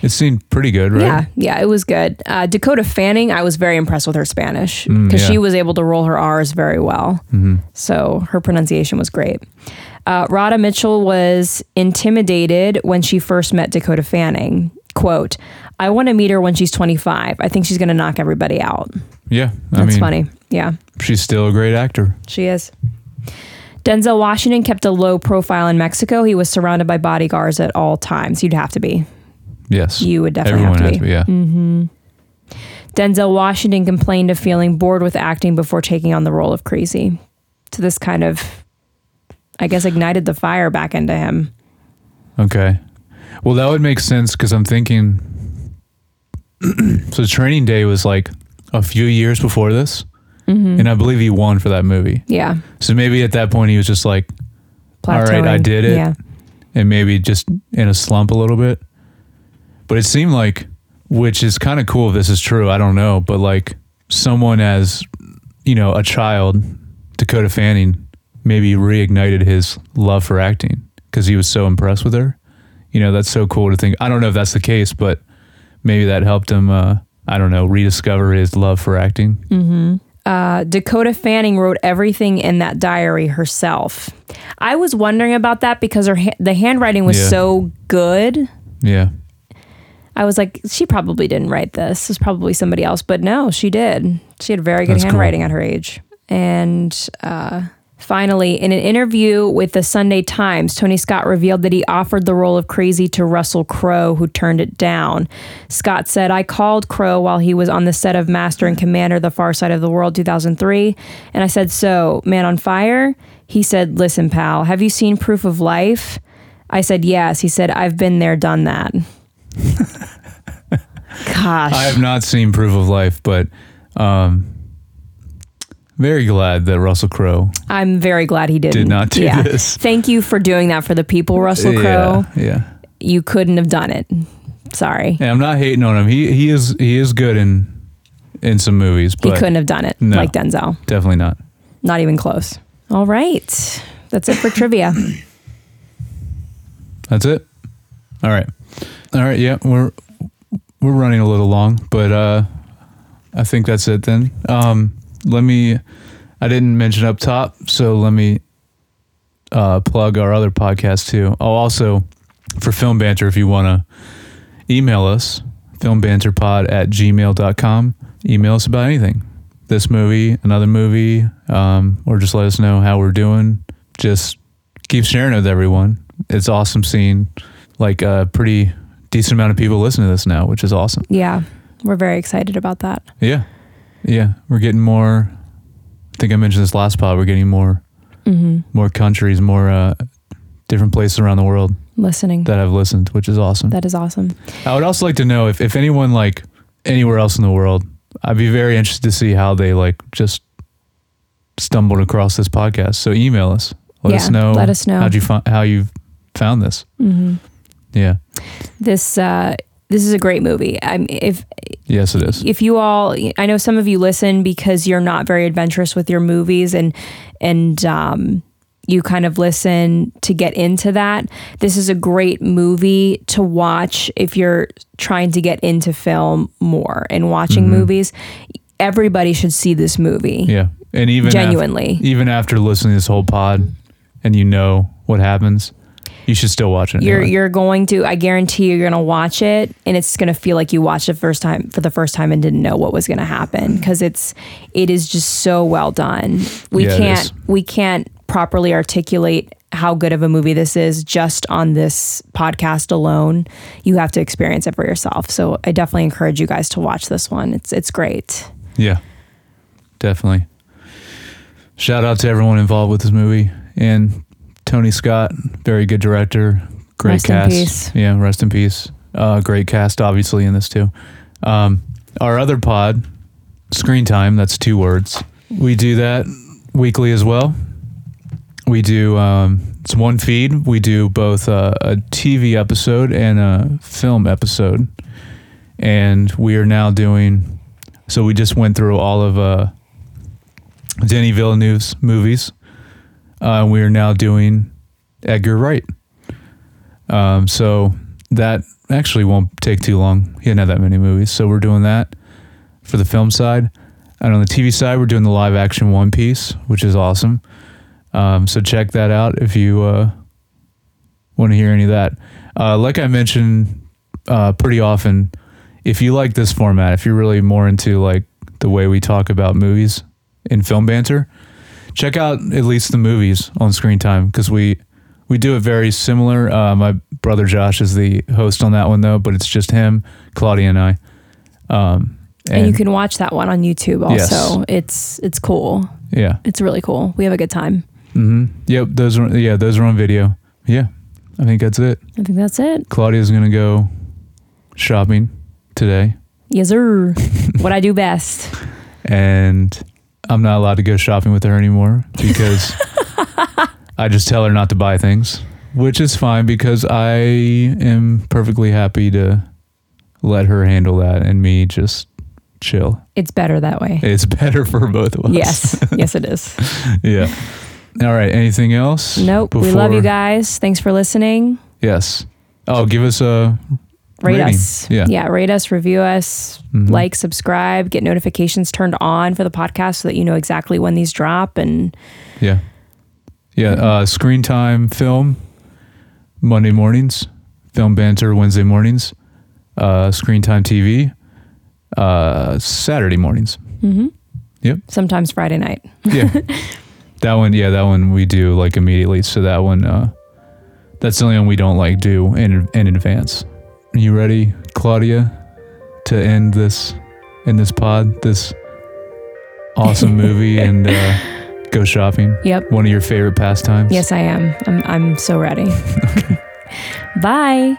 It seemed pretty good, right? Yeah, yeah, it was good. Uh, Dakota Fanning, I was very impressed with her Spanish because mm, yeah. she was able to roll her R's very well. Mm-hmm. So her pronunciation was great. Uh, Rada Mitchell was intimidated when she first met Dakota Fanning. Quote, "I want to meet her when she's twenty-five. I think she's going to knock everybody out." Yeah. I That's mean, funny. Yeah. She's still a great actor. She is. Denzel Washington kept a low profile in Mexico. He was surrounded by bodyguards at all times. You'd have to be. Yes. You would definitely Everyone have to be. Everyone has to be, yeah. Mm-hmm. Denzel Washington complained of feeling bored with acting before taking on the role of Creasy. So this kind of, I guess, ignited the fire back into him. Okay. Well, that would make sense because I'm thinking... so Training Day was like a few years before this. Mm-hmm. And I believe he won for that movie. Yeah. So maybe at that point he was just like, all right, I did it. Yeah. And maybe just in a slump a little bit. But it seemed like, which is kind of cool if this is true, I don't know, but like someone as, you know, a child, Dakota Fanning, maybe reignited his love for acting because he was so impressed with her. You know, that's so cool to think. I don't know if that's the case, but maybe that helped him, uh, I don't know, rediscover his love for acting. Mm-hmm. Uh, Dakota Fanning wrote everything in that diary herself. I was wondering about that because her ha- the handwriting was yeah. so good. Yeah. I was like, she probably didn't write this. It was probably somebody else. But no, she did. She had very good That's handwriting cool. at her age. And uh, finally, in an interview with the Sunday Times, Tony Scott revealed that he offered the role of Crazy to Russell Crowe, who turned it down. Scott said, "I called Crowe while he was on the set of Master and Commander, The Far Side of the World, two thousand three. And I said, so, Man on Fire? He said, listen, pal, have you seen Proof of Life? I said, yes. He said, I've been there, done that. Gosh, I have not seen Proof of Life, but um very glad that Russell Crowe I'm very glad he didn't did not do yeah. this. Thank you for doing that for the people, Russell Crowe. Yeah, yeah. You couldn't have done it. Sorry. Yeah, I'm not hating on him. He he is he is good in in some movies, but he couldn't have done it no, like Denzel. Definitely not. Not even close. All right. That's it for trivia. That's it. All right. All right, yeah, we're we're running a little long, but uh, I think that's it then. Um, let me, I didn't mention up top, so let me uh, plug our other podcast too. Oh, also, for Film Banter, if you want to email us, filmbanterpod at gmail dot com. Email us about anything, this movie, another movie, um, or just let us know how we're doing. Just keep sharing it with everyone. It's awesome seeing like a pretty... decent amount of people listen to this now, which is awesome. Yeah, we're very excited about that. Yeah, yeah, we're getting more. I think I mentioned this last pod. We're getting more, mm-hmm. more countries, more uh, different places around the world listening that have listened, which is awesome. That is awesome. I would also like to know if if anyone like anywhere else in the world, I'd be very interested to see how they like just stumbled across this podcast. So email us. Let yeah, us know. Let us know how'd you fi- how you found this. Mm-hmm. Yeah. This uh, this is a great movie. I'm if Yes, it is. If you all, I know some of you listen because you're not very adventurous with your movies and and um, you kind of listen to get into that. This is a great movie to watch if you're trying to get into film more and watching mm-hmm. movies. Everybody should see this movie. Yeah. And even genuinely. After, even after listening to this whole pod and you know what happens, you should still watch it. Anyway. You're you're going to, I guarantee you, you're going to watch it and it's going to feel like you watched it first time for the first time and didn't know what was going to happen because it's it is just so well done. We yeah, can't we can't properly articulate how good of a movie this is just on this podcast alone. You have to experience it for yourself. So I definitely encourage you guys to watch this one. It's it's great. Yeah. Definitely. Shout out to everyone involved with this movie and Tony Scott, very good director, great rest cast. In peace. Yeah, rest in peace. Uh, great cast, obviously, in this too. Um, our other pod, Screen Time, that's two words. We do that weekly as well. We do, um, it's one feed. We do both uh, a T V episode and a film episode. And we are now doing, so we just went through all of uh, Denis Villeneuve's movies. Uh, we are now doing Edgar Wright. Um, so that actually won't take too long. He didn't have that many movies, so we're doing that for the film side. And on the T V side, we're doing the live action One Piece, which is awesome. Um, so check that out if you uh, want to hear any of that. Uh, like I mentioned uh, pretty often, if you like this format, if you're really more into like the way we talk about movies in film banter, check out at least the movies on Screen Time, because we we do it very similar. Uh, my brother Josh is the host on that one though, but it's just him, Claudia, and I. Um, and, and you can watch that one on YouTube also. Yes. It's it's cool. Yeah, it's really cool. We have a good time. Mm-hmm. Yep. Those are yeah. Those are on video. Yeah, I think that's it. I think that's it. Claudia's gonna go shopping today. Yes, sir. What I do best. And I'm not allowed to go shopping with her anymore because I just tell her not to buy things, which is fine because I am perfectly happy to let her handle that and me just chill. It's better that way. It's better for both of us. Yes. Yes, it is. Yeah. All right. Anything else? Nope. Before... We love you guys. Thanks for listening. Yes. Oh, give us a... Rate rating. us. Yeah. yeah, rate us, review us, mm-hmm. like, subscribe, get notifications turned on for the podcast so that you know exactly when these drop. And Yeah. Yeah, uh, Screen Time Film, Monday mornings. Film Banter, Wednesday mornings. Uh, Screen Time T V, uh, Saturday mornings. Mm-hmm. Yep. Sometimes Friday night. Yeah. That one, yeah, that one we do like immediately. So that one, uh, that's the only one we don't like do in in advance. You ready, Claudia, to end this in this pod, this awesome movie, and uh, go shopping? Yep. One of your favorite pastimes? Yes, I am. I'm, I'm so ready. Bye.